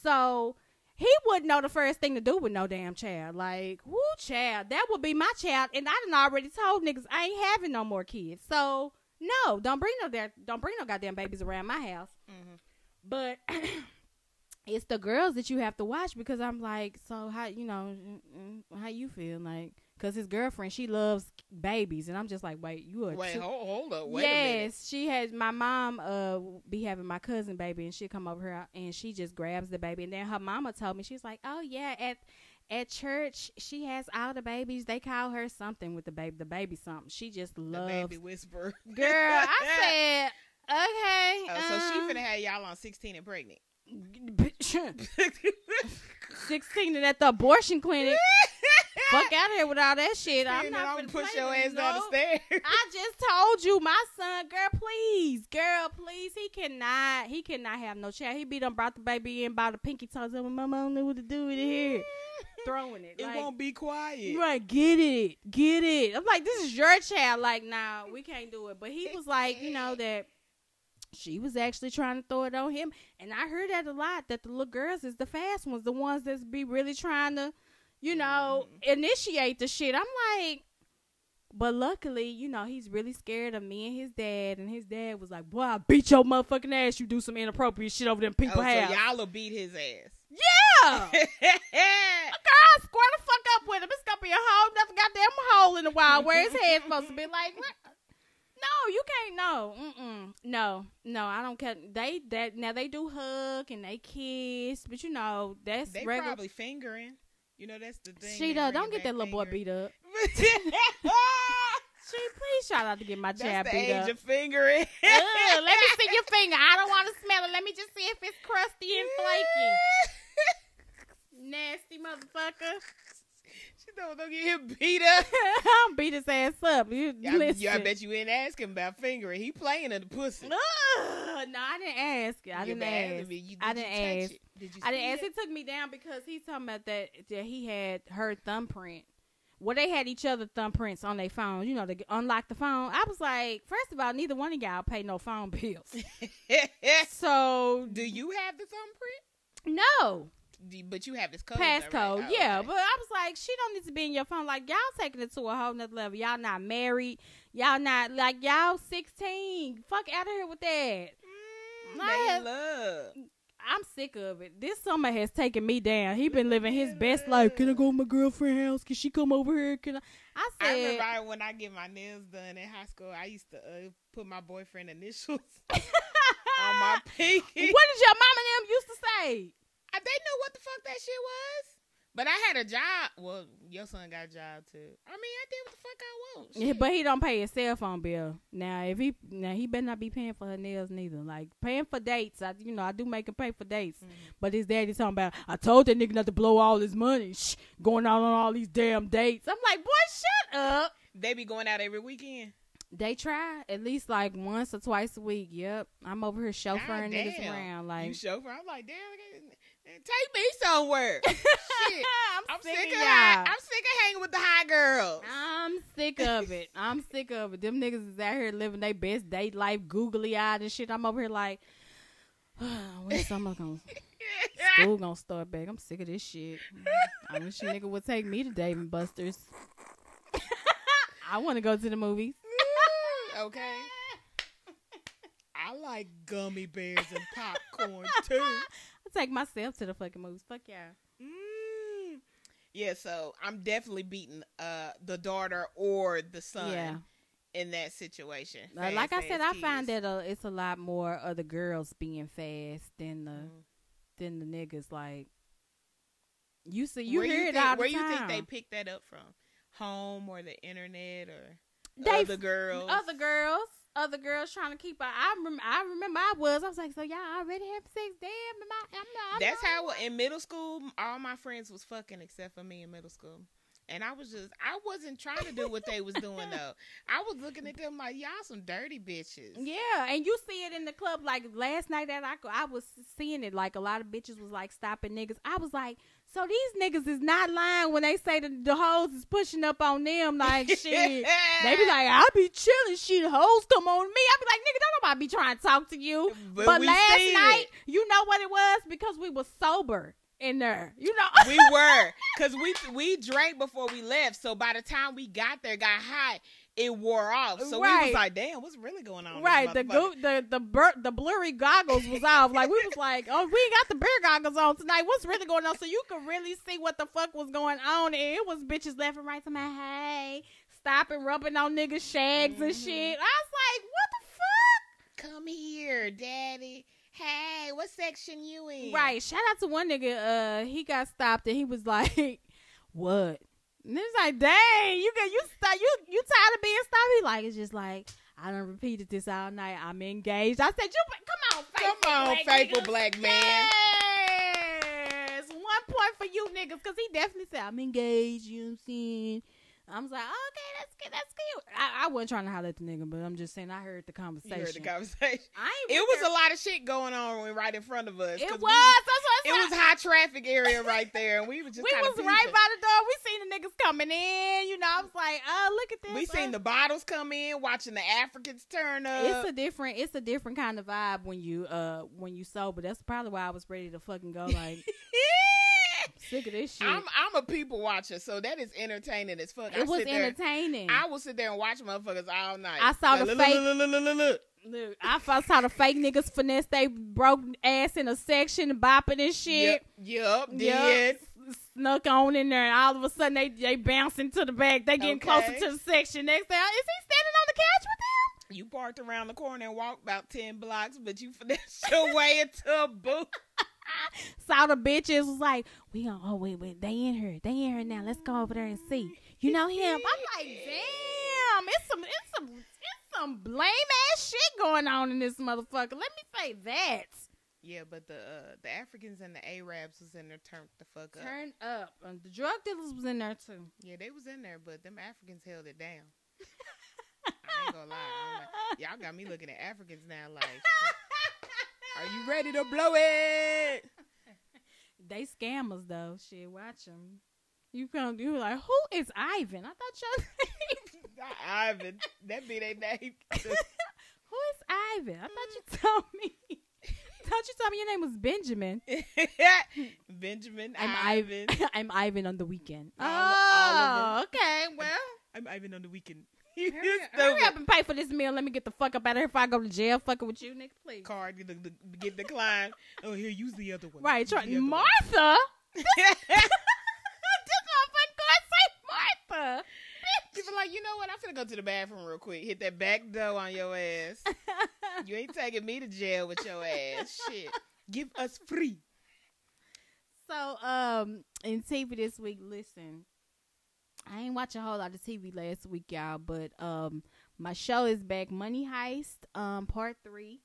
So He wouldn't know the first thing to do with no damn child. Like, whoo, child, that would be my child. And I done already told niggas I ain't having no more kids. So, no, don't bring no goddamn babies around my house. Mm-hmm. But it's the girls that you have to watch, because I'm like, so how, you know, how you feel? Like, because his girlfriend, she loves babies. And I'm just like, wait, you are. Wait, hold up. Wait a minute. Yes, she has, my mom be having my cousin baby, and she come over here and she just grabs the baby. And then her mama told me, she's like, oh, yeah, at church, she has all the babies. They call her something with the baby something. She just loves. The baby whisperer. Girl, I said, okay. So she finna have y'all on 16 and pregnant. 16 and at the abortion clinic. Fuck out of here with all that shit. I'm not gonna push your ass down the stairs. I just told you, my son, girl, please. He cannot have no child. He brought the baby in by the pinky toes. My mom knew what to do with it here. Throwing it. It like, won't be quiet. Right, get it. I'm like, this is your child. Like, nah, we can't do it. But he was like, you know, that she was actually trying to throw it on him. And I heard that a lot, that the little girls is the fast ones, the ones that's be really trying to, you know, initiate the shit. I'm like, but luckily, you know, he's really scared of me and his dad. And his dad was like, boy, I beat your motherfucking ass. You do some inappropriate shit over them people. So y'all will beat his ass. Yeah. Girl, I'll square the fuck up with him. It's going to be a whole nother goddamn hole in the wild where his head's supposed to be like, what? No, you can't. No, no. I don't care. They do hug and they kiss, but you know that's they regular. Probably fingering. You know that's the thing. Sheeta, don't get that little boy beat up. She, please shout out to get my child beat up. That's the age of fingering. Ugh, let me see your finger. I don't want to smell it. Let me just see if it's crusty and flaky. Nasty motherfucker. Don't get him beat up. I will beat his ass up. I bet you didn't ask him about fingering. He playing at the pussy. No, I didn't ask. I didn't ask. I didn't ask. It took me down because he's talking about that he had her thumbprint. Well, they had each other thumbprints on their phone. You know, to unlock the phone. I was like, first of all, neither one of y'all pay no phone bills. So, do you have the thumbprint? No. But you have this code. Passcode, right? Yeah. Okay. But I was like, she don't need to be in your phone. Like, y'all taking it to a whole nother level. Y'all not married. Y'all not, like, y'all 16. Fuck out of here with that. I'm sick of it. This summer has taken me down. He been living his best life. Can I go to my girlfriend's house? Can she come over here? I remember when I get my nails done in high school, I used to put my boyfriend initials on my pinky. What did your mama and them used to say? They knew what the fuck that shit was. But I had a job. Well, your son got a job too. I mean, I did what the fuck I want. Yeah, but he don't pay his cell phone bill. Now, he better not be paying for her nails neither. Like, paying for dates. I do make him pay for dates. Mm. But his daddy's talking about, I told that nigga not to blow all his money. Shh, going out on all these damn dates. I'm like, boy, shut up. They be going out every weekend. They try at least like once or twice a week. Yep. I'm over here chauffeuring niggas around. Like, you chauffeur? I'm like, damn, take me somewhere. Shit. I'm sick of hanging with the high girls. I'm sick of it. Them niggas is out here living their best date life, googly-eyed and shit. I'm over here like, when's school gonna start back? I'm sick of this shit. I wish you nigga would take me to Dave and Buster's. I want to go to the movies. Okay. I like gummy bears and popcorn too. I take myself to the fucking movies. Fuck yeah. Mm. Yeah, so I'm definitely beating the daughter or the son in that situation. Like I said, I find that it's a lot more of the girls being fast than the niggas. Like, you see, you hear it all the time. Where you think they pick that up from? Home or the internet or other girls trying to keep up. I remember I was like, so y'all already have sex? Damn, I'm not. That's how in middle school, all my friends was fucking except for me in middle school, and I wasn't trying to do what they was doing though. I was looking at them like, y'all some dirty bitches. Yeah, and you see it in the club. Like last night that I was seeing it. Like a lot of bitches was like stopping niggas. I was like, so these niggas is not lying when they say the hoes is pushing up on them like shit. They be like, I be chilling, shit, hoes come on me. I be like, nigga, don't nobody be trying to talk to you. But last night, you know what it was? Because we was sober. in there, you know. We were, because we drank before we left, so by the time we got there, got hot, it wore off. So we was like, damn, what's really going on? Right, the blurry goggles was off. Like, we was like, oh, we ain't got the beer goggles on tonight. What's really going on? So you could really see what the fuck was going on, and it was bitches left and right to my hey, stopping, rubbing on niggas' shags and shit. I was like, what the fuck? Come here, daddy. Hey, what section you in? Right. Shout out to one nigga. He got stopped and he was like, what? And it was like, dang, you tired of being stopped? He like, it's just like, I done repeated this all night. I'm engaged. I said, come on, faithful black man. Yes. One point for you niggas, because he definitely said, I'm engaged. You know what I'm saying? I was like, okay, that's good. That's cute. I wasn't trying to holler at the nigga, but I'm just saying I heard the conversation. You heard the conversation. It was a lot of shit going on right in front of us. It was. It was high traffic area right there, and we were just right by the door. We seen the niggas coming in. You know, I was like, oh, look at this. We seen the bottles come in, watching the Africans turn up. It's a different kind of vibe when you sober. That's probably why I was ready to fucking go. Like. Sick of this shit. I'm a people watcher, so that is entertaining as fuck. It was entertaining. I will sit there and watch motherfuckers all night. I saw the fake. Look, I saw the fake niggas finesse. They broke ass in a section, bopping and shit. Yep. Snuck on in there, and all of a sudden they bouncing to the back. They getting closer to the section. Next day, is he standing on the couch with them? You parked around the corner and walked about 10 blocks, but you finessed your way into a booth. Saw the bitches was like, we gonna wait, they in here now. Let's go over there and see. You know him? I'm like, damn, it's some blame ass shit going on in this motherfucker. Let me say that. Yeah, but the Africans and the Arabs was in there turned the fuck up. Turned up. And the drug dealers was in there too. Yeah, they was in there, but them Africans held it down. I ain't gonna lie. Like, y'all got me looking at Africans now like. Are you ready to blow it? They scammers though. Shit, watch them. You like, who is Ivan? I thought your name. Not Ivan. That be their name. Who is Ivan? I thought you told me. Your name was Benjamin. Benjamin. I'm Ivan. I'm Ivan on the weekend. Oh, okay. Well, I'm Ivan on the weekend. Hurry up and pay for this meal. Let me get the fuck up out of here before I go to jail fucking with you niggas, please. Cardi, get declined. Oh, here, use the other one. Right, Martha? This motherfucking car say Martha. People like, you know what? I'm finna go to the bathroom real quick. Hit that back door on your ass. You ain't taking me to jail with your ass. Shit. Give us free. So, in TV this week, listen. I ain't watch a whole lot of TV last week, y'all, but my show is back, Money Heist, part 3.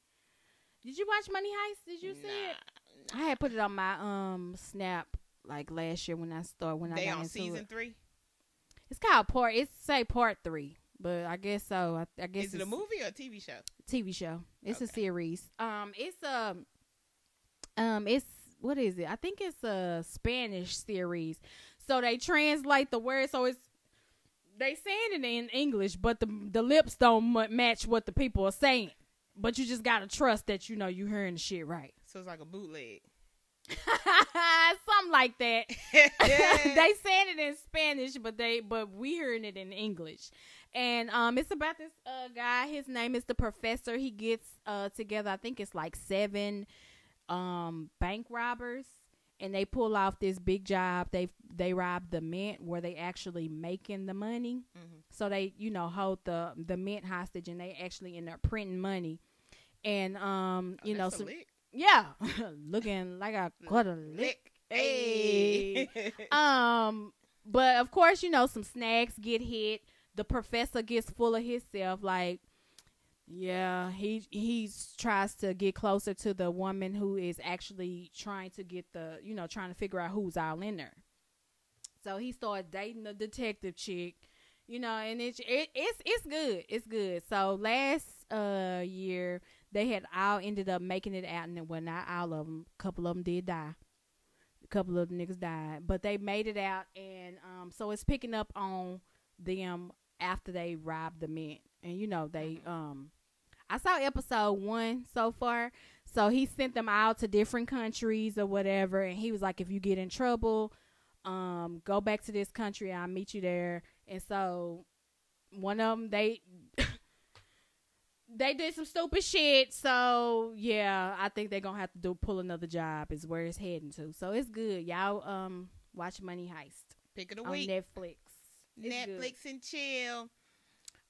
Did you watch Money Heist? Did you see it? I had put it on my Snap like last year when I started. They on season 3? It's called part 3, but I guess so. I guess is it a movie or a TV show? TV show. It's a series. It's what is it? I think it's a Spanish series. So they translate the words, so it's they saying it in English, but the lips don't match what the people are saying. But you just gotta trust that you know you hearing the shit right. So it's like a bootleg, something like that. They saying it in Spanish, but we hearing it in English. And it's about this guy. His name is the Professor. He gets together. I think it's like 7 bank robbers. And they pull off this big job. They rob the mint where they actually making the money. Mm-hmm. So they, you know, hold the mint hostage, and they actually end up printing money. And you know, so, yeah, looking like I got a lick. Hey. But of course, you know, some snags get hit. The Professor gets full of himself, like. Yeah, he tries to get closer to the woman who is actually trying to get trying to figure out who's all in there. So he starts dating the detective chick, you know, and it's good. It's good. So last year they had all ended up making it out, and well, not all of them. A couple of them did die. A couple of the niggas died, but they made it out, and so it's picking up on them after they robbed the mint, and you know they I saw episode 1 so far. So he sent them out to different countries or whatever. And he was like, if you get in trouble, go back to this country. I'll meet you there. And so one of them, they... They did some stupid shit, so yeah, I think they're gonna have to pull another job is where it's heading to. So it's good, y'all. Watch Money Heist. Pick of the week on Netflix. It's Netflix good. And chill.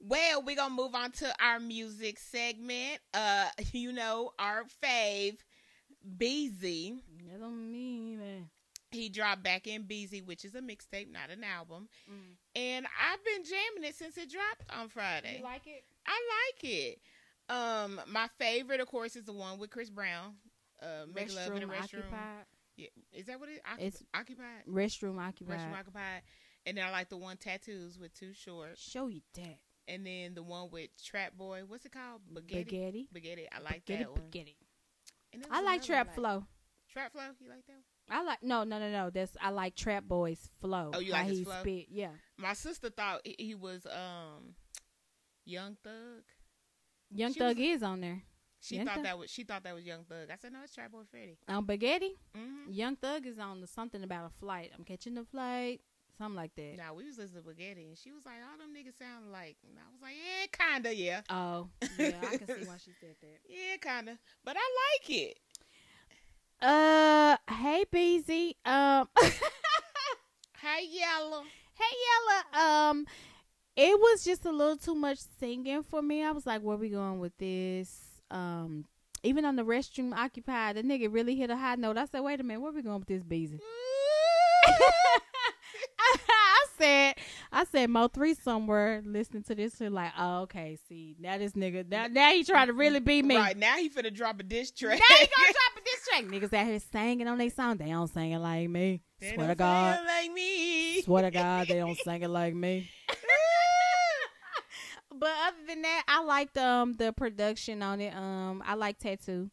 Well, we're gonna move on to our music segment. You know our fave, BZ. That's on me, man. He dropped Back in BZ, which is a mixtape, not an album. Mm. And I've been jamming it since it dropped on Friday. You like it? I like it. My favorite, of course, is the one with Chris Brown. Make Love in the Restroom. Occupied. Yeah, is that what it is? It's Occupied. Restroom Occupied. And then I like the one Tattoos with Too Short. Show you that. And then the one with Trap Boy. What's it called? Bugatti. I like that one. Bugatti. I like Trap Flow. Trap Flow? You like that one? I like no. I like Trap Boy's flow. Oh, you like his flow? Spit, yeah. My sister thought he was Young Thug. Young Thug is on there. She thought that was Young Thug. I said no, it's Trap Boy Freddy. On Bugatti, mm-hmm. Young Thug is on the something about a flight. I'm catching the flight, something like that. Nah, we was listening to Bugatti, and she was like, "All them niggas sound alike." And I was like, "Yeah, kinda, yeah." Oh, yeah, I can see why she said that. Yeah, kinda, but I like it. Hey BZ, Hey Yella. It was just a little too much singing for me. I was like, where we going with this? Even on the Restroom Occupied, the nigga really hit a high note. I said, wait a minute, where we going with this BZ? I said Mo3 somewhere listening to this and like, oh, okay, see, now this nigga, now he trying to really beat me. Right, now he finna drop a diss track. Niggas out here singing on their song. They don't sing it like me. Swear to God, they don't sing it like me. But other than that, I liked the production on it. I like Tattoo.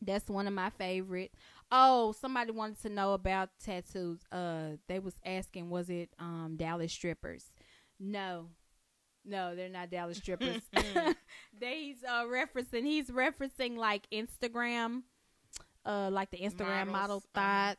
That's one of my favorites. Oh, somebody wanted to know about Tattoos. They was asking, was it Dallas strippers? No, they're not Dallas strippers. He's referencing like Instagram, like the Instagram model thoughts,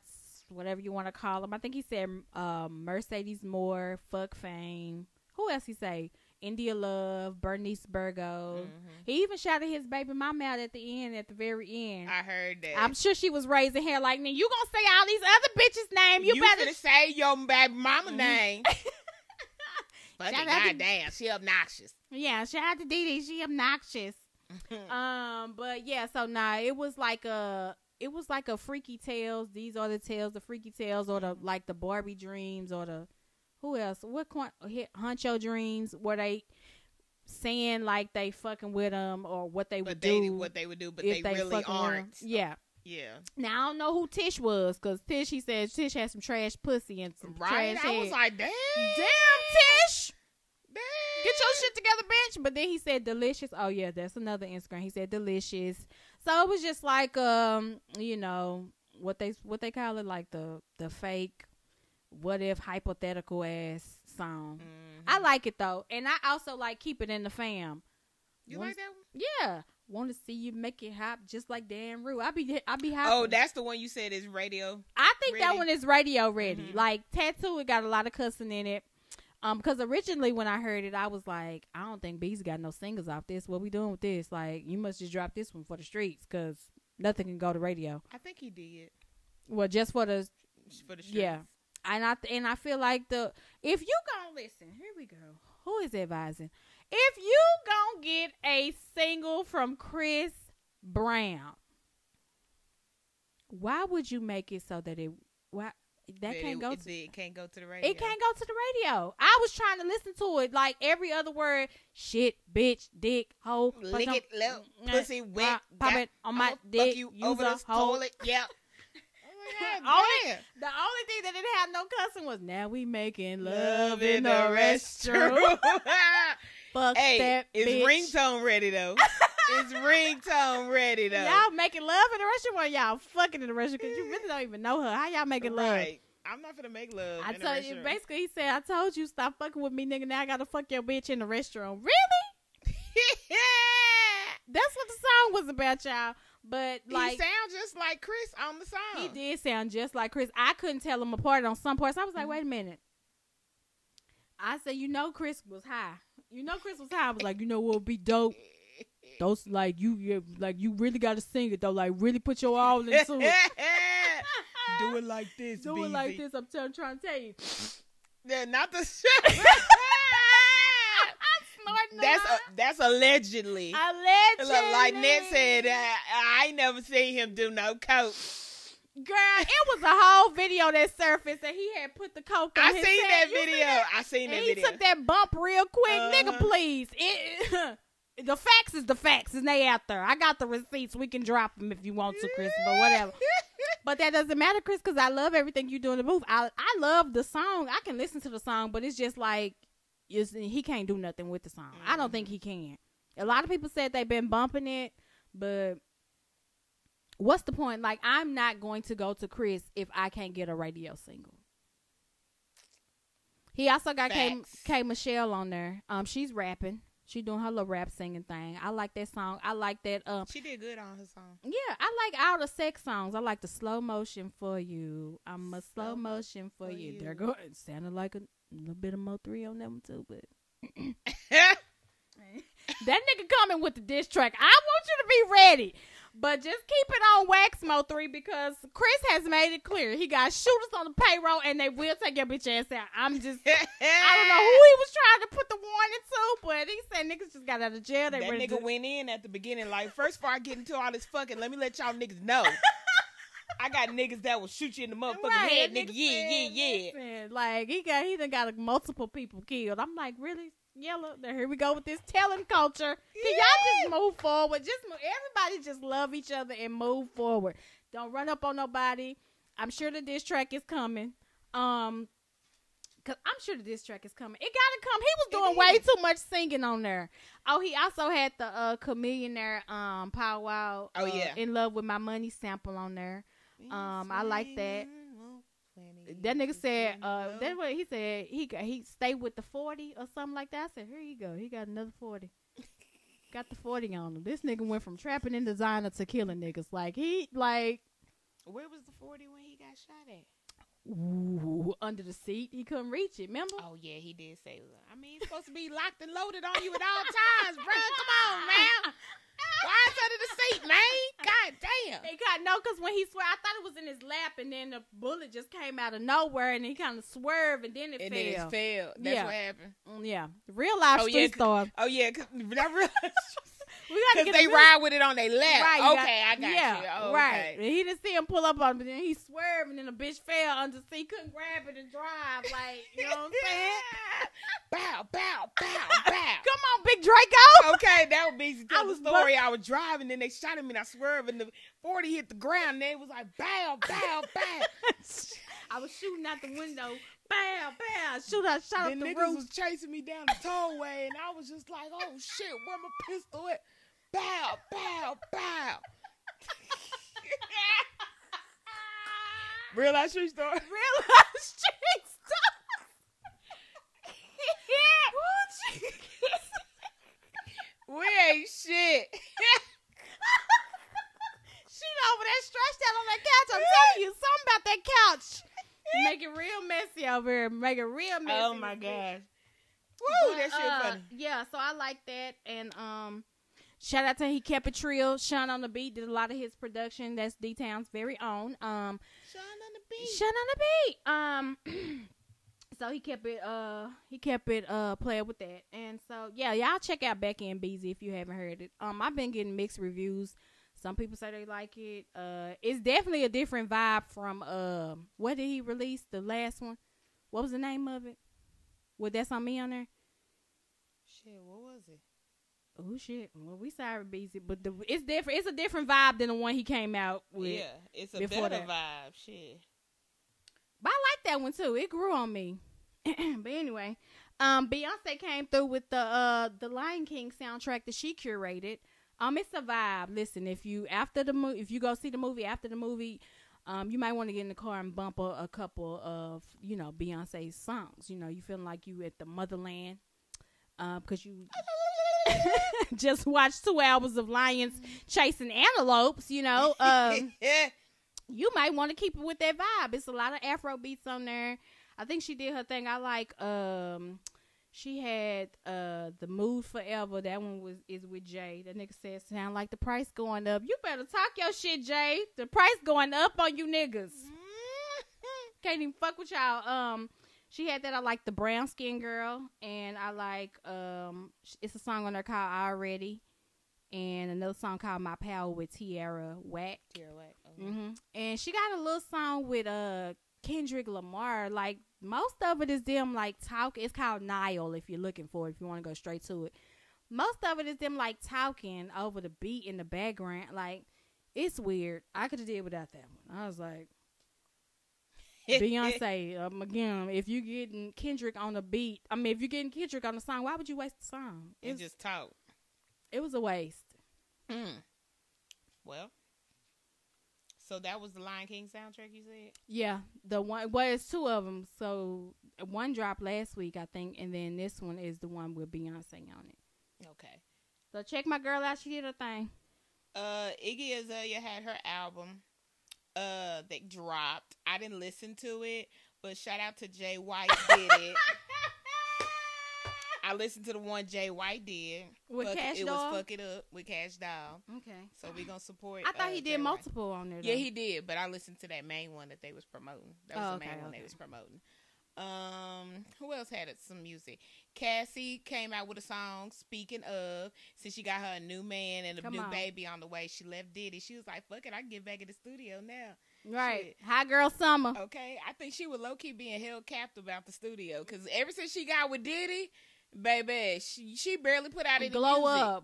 whatever you want to call them. I think he said Mercedes Moore, Fuck Fame. Who else he say? India Love, Bernice Burgo. Mm-hmm. He even shouted his baby mama out at the very end. I heard that. I'm sure she was raising her like, now you gonna say all these other bitches' names. You better say your baby mama name. Fucking goddamn, she obnoxious. Yeah, shout out to Diddy, she obnoxious. But yeah, so nah, it was like a Freaky Tales. These are the tales, the Freaky Tales, or the like the Barbie Dreams, or the who else? What Huncho Dreams? Were they saying like they fucking with them, or what they would do, but they really aren't? Yeah, yeah. Now I don't know who Tish was, because Tish, he said Tish had some trash pussy and some trash head. I was like, damn Tish. Get your shit together, bitch. But then he said Delicious. Oh, yeah, that's another Instagram. He said Delicious. So it was just like, you know, what they call it, like the fake, what if, hypothetical ass song. Mm-hmm. I like it, though. And I also like Keep It in the Fam. You like that one? Yeah. Want to see you make it hop just like Dan Rue. I be hopping. Oh, that's the one you said is radio. I think that one is radio ready. Mm-hmm. Like, Tattoo, it got a lot of cussing in it. Because originally when I heard it, I was like, I don't think B's got no singles off this. What we doing with this? Like, you must just drop this one for the streets, because nothing can go to radio. I think he did. Well, just for the streets. Yeah. And I feel like if you gonna listen, here we go. Who is advising? If you gonna get a single from Chris Brown, why would you make it so that it, why? That can't go to the radio. It can't go to the radio. I was trying to listen to it like every other word. Shit, bitch, dick, hoe. Lick it, little pussy, wet. Pop it on my dick. Fuck you over the toilet. Yeah. The only thing that didn't have no cussing was, now we making love in the restroom. Fuck hey, that is bitch. Ringtone ready though. It's ringtone ready though. Y'all making love in the restroom, or y'all fucking in the restroom? Because you really don't even know her. How y'all making love? Right. I'm not gonna make love. I told you. Basically, he said, "I told you stop fucking with me, nigga. Now I gotta fuck your bitch in the restroom." Really? Yeah. That's what the song was about, y'all. But like, he sounds just like Chris on the song. He did sound just like Chris. I couldn't tell him apart on some parts. I was like, wait a minute. I said, you know, Chris was high. You know, Chris was high. I was like, you know what would be dope? Those you really got to sing it though. Like, really put your all into it. Do it like this. Do BZ. It like this. I'm trying to tell you. Yeah, not the shit. That's allegedly. Like Ned said, I ain't never seen him do no coke. Girl, it was a whole video that surfaced and he had put the coke on his head. I seen that video. He took that bump real quick. Nigga, please. The facts is the facts, and they out there. I got the receipts. We can drop them if you want to, Chris, but whatever. But that doesn't matter, Chris, because I love everything you do in the booth. I love the song. I can listen to the song, but it's just like, he can't do nothing with the song. I don't think he can. A lot of people said they've been bumping it, but what's the point? Like, I'm not going to go to Chris if I can't get a radio single. He also got K Michelle on there. She's rapping. She doing her little rap singing thing. I like that song. I like that. She did good on her song. Yeah, I like all the sex songs. I like the slow motion for you. I'm a slow motion for you. They're going. It sounded like a little bit of Mo3 on that one too, but that nigga coming with the diss track. I want you to be ready, but just keep it on wax, Mo3, because Chris has made it clear he got shooters on the payroll and they will take your bitch ass out. I don't know who he was trying to put the warning to, but he said niggas just got out of jail. That nigga went in at the beginning like, first before I get into all this fucking, let me let y'all niggas know. I got niggas that will shoot you in the motherfucking head, nigga. Yeah. Like, he done got multiple people killed. I'm like, really? Yellow. Now, here we go with this telling culture. Can y'all just move forward? Everybody just love each other and move forward. Don't run up on nobody. I'm sure the diss track is coming. It gotta come. He was doing way too much singing on there. Oh, he also had the chameleon there, powwow. Oh yeah, In Love With My Money sample on there. I like that. That nigga said, that's what he said. He stay with the 40 or something like that. I said, here you go. He got another 40. Got the 40 on him. This nigga went from trapping in designer to killing niggas. Like, where was the 40 when he got shot at? Ooh, under the seat. He couldn't reach it, remember? Oh, yeah, he did say that. I mean, he's supposed to be locked and loaded on you at all times, bro. Come on, man. Why is under the seat, man? God damn. They got no, because when he swerved, I thought it was in his lap, and then the bullet just came out of nowhere, and he kind of swerved, and then it fell. That's what happened. Yeah. Real life street star. Oh, yeah. Because they ride with it on their lap. Right, I got you. Oh, right. Okay. He didn't see him pull up on him, but then he swerved, and then the bitch fell under the seat. Couldn't grab it and drive. Like, you know what I'm saying? Bow, bow, bow, bow. Come on, Big Draco. Okay, that would be the story. I was driving, then they shot him, and I swerved, and the 40 hit the ground, and they was like, bow, bow, bow. I was shooting out the window. Bam, bam, shot up the roof. Niggas was chasing me down the tollway, and I was just like, oh, shit, where my pistol at? Bow, bow, bow. Real life street story. Real life street story. We ain't shit. She over there stretched out on that couch. I'm telling you, something about that couch. Make it real messy over here. Make it real messy. Oh my gosh. Woo, that shit funny. Yeah, so I like that. And shout out to he kept it real. Sean on the Beat did a lot of his production. That's D-Town's very own. Sean on the Beat. So he kept it playing with that. And so yeah, y'all check out Becky and BZ if you haven't heard it. I've been getting mixed reviews. Some people say they like it. It's definitely a different vibe from what did he release? The last one. What was the name of it? With That's On Me on there? Shit, what was it? Oh shit. Well, we sorry, BZ, but it's different. It's a different vibe than the one he came out with. Yeah, it's a better vibe. Shit. But I like that one too. It grew on me. But anyway, Beyonce came through with the Lion King soundtrack that she curated. It's a vibe. Listen, if you go see the movie after the movie, you might want to get in the car and bump a couple of, you know, Beyonce's songs. You know, you feeling like you at the motherland, because you Just watched 2 hours of lions chasing antelopes, you know. You might want to keep it with that vibe. It's a lot of Afro beats on there. I think she did her thing. I like, she had The Mood Forever. That one is with Jay. That nigga said, sound like the price going up. You better talk your shit, Jay. The price going up on you niggas. Can't even fuck with y'all. She had that. I like The Brown Skin Girl. And I like, it's a song on there called Already. And another song called My Power with Tierra Whack. Tierra Whack. Okay. Mm-hmm. And she got a little song with Kendrick Lamar. Like, most of it is them like talking. It's called Nile if you're looking for it, if you want to go straight to it. Most of it is them like talking over the beat in the background. Like, it's weird. I could have did without that one. I was like, Beyonce, again, if you're getting Kendrick on the beat, I mean, if you're getting Kendrick on the song, why would you waste the song? It's just talk. It was a waste. Well, so that was the Lion King soundtrack, you said? Yeah, the one. Well, it's two of them. So one dropped last week, I think, and then this one is the one with Beyonce on it. Okay. So check my girl out. She did her thing. Iggy Azalea had her album that dropped. I didn't listen to it, but shout out to Jay White did it. I listened to the one Jay White did. With fuck Cash Doll? It was Fuck It Up with Cash Doll. Okay. So we're going to support. I thought he did Jay multiple White on there, though. Yeah, he did, but I listened to that main one that they was promoting. That was the main one they was promoting. Who else had some music? Cassie came out with a song, Speaking Of. Since she got her a new man and a new baby on the way, she left Diddy. She was like, fuck it, I can get back in the studio now. Right. High girl summer. Okay. I think she was low-key being held captive about the studio because ever since she got with Diddy, baby, she barely put out any music.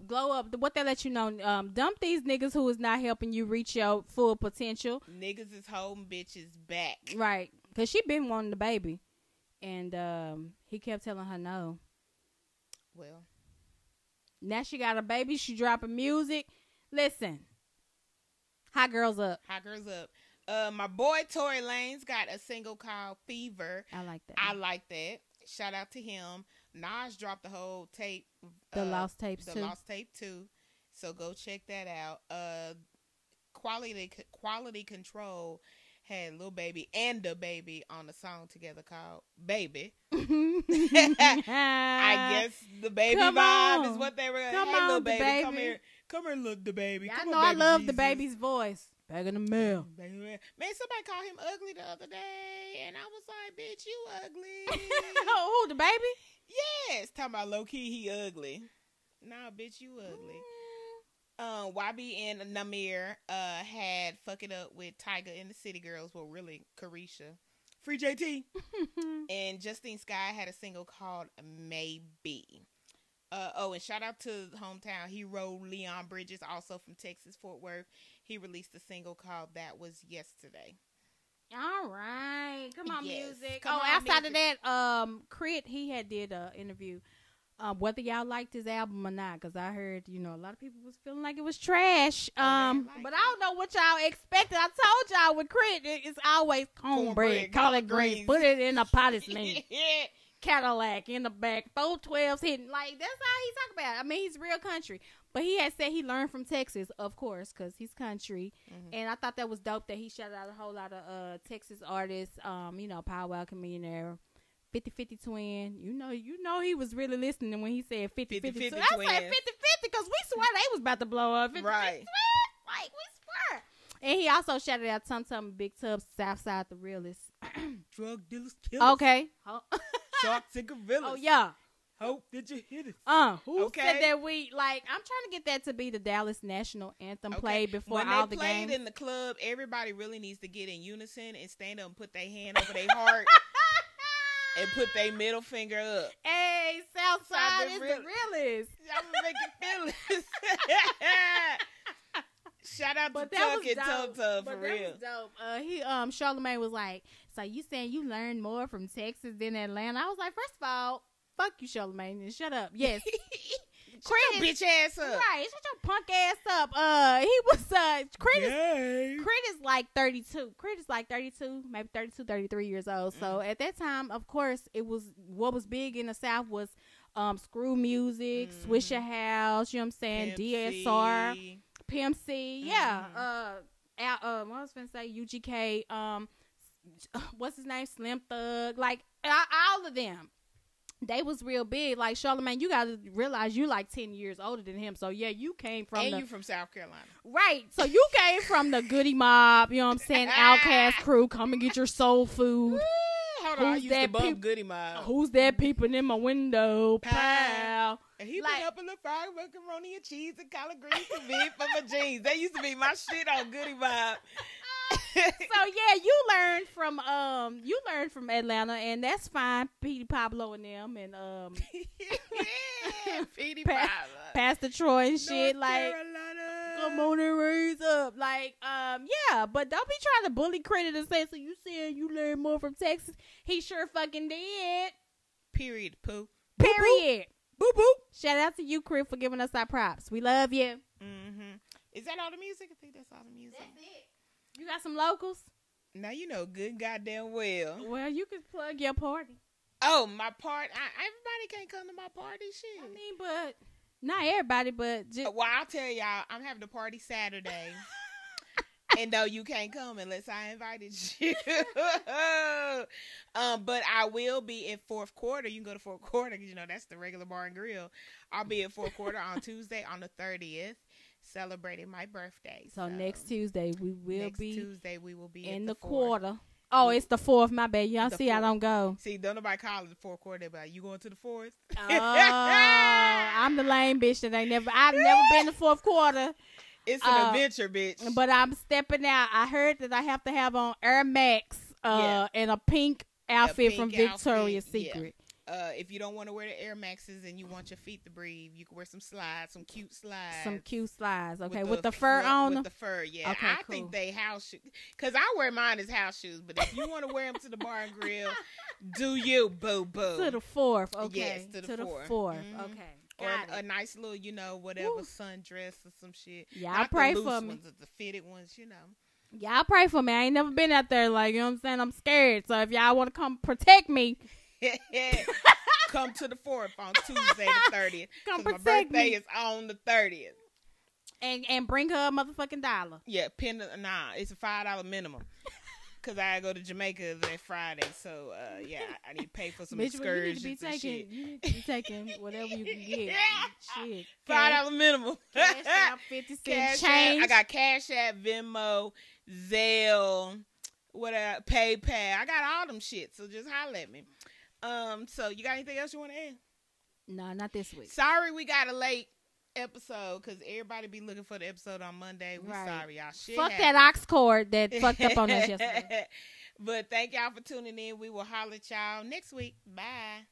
Glow up. What they let you know, dump these niggas who is not helping you reach your full potential. Niggas is holding bitches back. Right. Because she been wanting the baby. And he kept telling her no. Well. Now she got a baby. She dropping music. Listen. Hot girls up. Hot girls up. My boy Tory Lanez got a single called Fever. I like that. I like that. Shout out to him. Nas dropped the whole tape. The Lost Tape 2. So go check that out. Quality Control had Lil Baby and Da Baby on a song together called Baby. I guess the baby vibe is what they were. Hey, Lil Baby. Come here, look, Da Baby. I know on, baby I love Jesus. The baby's voice. Back in the mail. Man, somebody called him ugly the other day, and I was like, bitch, you ugly. Who, the baby? Yes. Talking about low-key, he ugly. Nah, bitch, you ugly. YB and Namir had Fuck It Up with Tyga and the City Girls. Well, really, Carisha. Free JT. And Justine Skye had a single called Maybe. And shout out to hometown hero Leon Bridges, also from Texas, Fort Worth. He released a single called That Was Yesterday. All right. Come on, yes. Music. Come on, outside music. Of that, Crit, he had did an interview. Whether y'all liked his album or not, because I heard, you know, a lot of people was feeling like it was trash. But I don't know what y'all expected. I told y'all with Crit, it's always cornbread, collard greens, put it in a potty sleeve. Cadillac in the back, 412s hitting. Like, that's how he talk about it. I mean, he's real country. But he had said he learned from Texas, of course, because he's country. Mm-hmm. And I thought that was dope that he shouted out a whole lot of Texas artists, you know, Pow Wow Millionaire, 50/50 Twin. You know he was really listening when he said 50/50 Twin. I said 50/50 because we swear they was about to blow up. 50/50 Twin. Like, we swear. And he also shouted out Tum Tum, Big Tubs, Southside the Realest. Drug dealers, killers. Okay. Sharks and gorillas. Oh, yeah. Hope did you hit it? Who said that we like? I'm trying to get that to be the Dallas National Anthem played before when all the games. When they played in the club, everybody really needs to get in unison and stand up and put their hand over their heart and put their middle finger up. Hey, Southside is the realest. I'm gonna make it feelings. Shout out to Tuck and Tub Tub for real. That was dope. Charlamagne was like, "So you saying you learned more from Texas than Atlanta?" I was like, "First of all, fuck you, Charlamagne, and shut up." Yes, shut your bitch ass up. Right, shut your punk ass up. He was Crit is like 32. Crit is like 32, maybe 32, 33 years old. So at that time, of course, it was what was big in the South was Screw Music, Swisher House, you know what I'm saying, DSR, Pimp C, yeah, what was I gonna say, UGK, what's his name, Slim Thug, like all of them. They was real big. Like, Charlamagne, you got to realize you like 10 years older than him. So, yeah, you came from you from South Carolina. Right. So, you came from the Goody Mob, you know what I'm saying, Outcast Crew, come and get your soul food. Ooh, hold on, I used to bump Goody Mob. Who's that peeping in my window, pal? And he like, been up in the fire with macaroni and cheese and collard greens to me for my jeans. That used to be my shit on Goody Mob. So yeah, you learned from Atlanta, and that's fine. Petey Pablo and them, and Petey Pablo, Pastor Troy and shit. North Carolina. Come on and raise up, like yeah. But don't be trying to bully credit and say, so you saying you learned more from Texas? He sure fucking did. Period. Poo. Period. Boo boo. Shout out to you, Crib, for giving us our props. We love you. Mm-hmm. Is that all the music? I think that's all the music. That's it. You got some locals? Now you know good goddamn well. Well, you can plug your party. Oh, my party? Everybody can't come to my party, shit. I mean, but not everybody, but just. Well, I'll tell y'all, I'm having a party Saturday. And no, you can't come unless I invited you. But I will be at Fourth Quarter. You can go to Fourth Quarter because, you know, that's the regular bar and grill. I'll be at Fourth Quarter on Tuesday on the 30th. Celebrating my birthday. So next Tuesday we will be in the quarter. Oh, it's the fourth. My bad. Y'all see, I don't go. See, don't nobody call it the fourth quarter. They be like, you going to the fourth? Oh, I'm the lame bitch that ain't never. I've never been the fourth quarter. It's an adventure, bitch. But I'm stepping out. I heard that I have to have on Air Max and a pink outfit from Victoria's Secret. Yeah. If you don't want to wear the Air Maxes and you want your feet to breathe, you can wear some slides, some cute slides. Some cute slides, okay, with the fur on them? With the fur, yeah. Okay, I think they house shoes, because I wear mine as house shoes, but if you want to wear them to the bar and grill, do you, boo-boo. To the fourth, okay. Yes, to the fourth. Mm-hmm. Okay. Or a nice little, you know, whatever sundress or some shit. Yeah, I pray for me. Not the loose ones, the fitted ones, you know. Yeah, I pray for me. I ain't never been out there, like, you know what I'm saying? I'm scared, so if y'all want to come protect me, come to the fourth on Tuesday the 30th. Come protect my birthday is on the 30th. And bring her a motherfucking $1. Yeah, it's a $5 minimum. Cause I go to Jamaica that Friday, so yeah, I need to pay for some excursions. You need to be taking whatever you can get. Yeah. Shit, $5 minimum. Cash out, 50 cents change. I got Cash App, Venmo, Zelle, PayPal. I got all them shit. So just holler at me. So you got anything else you want to add? No, not this week. Sorry we got a late episode because everybody be looking for the episode on Monday. We're sorry, y'all. Shit Fuck happened. That ox cord that fucked up on us yesterday. But thank y'all for tuning in. We will holler at y'all next week. Bye.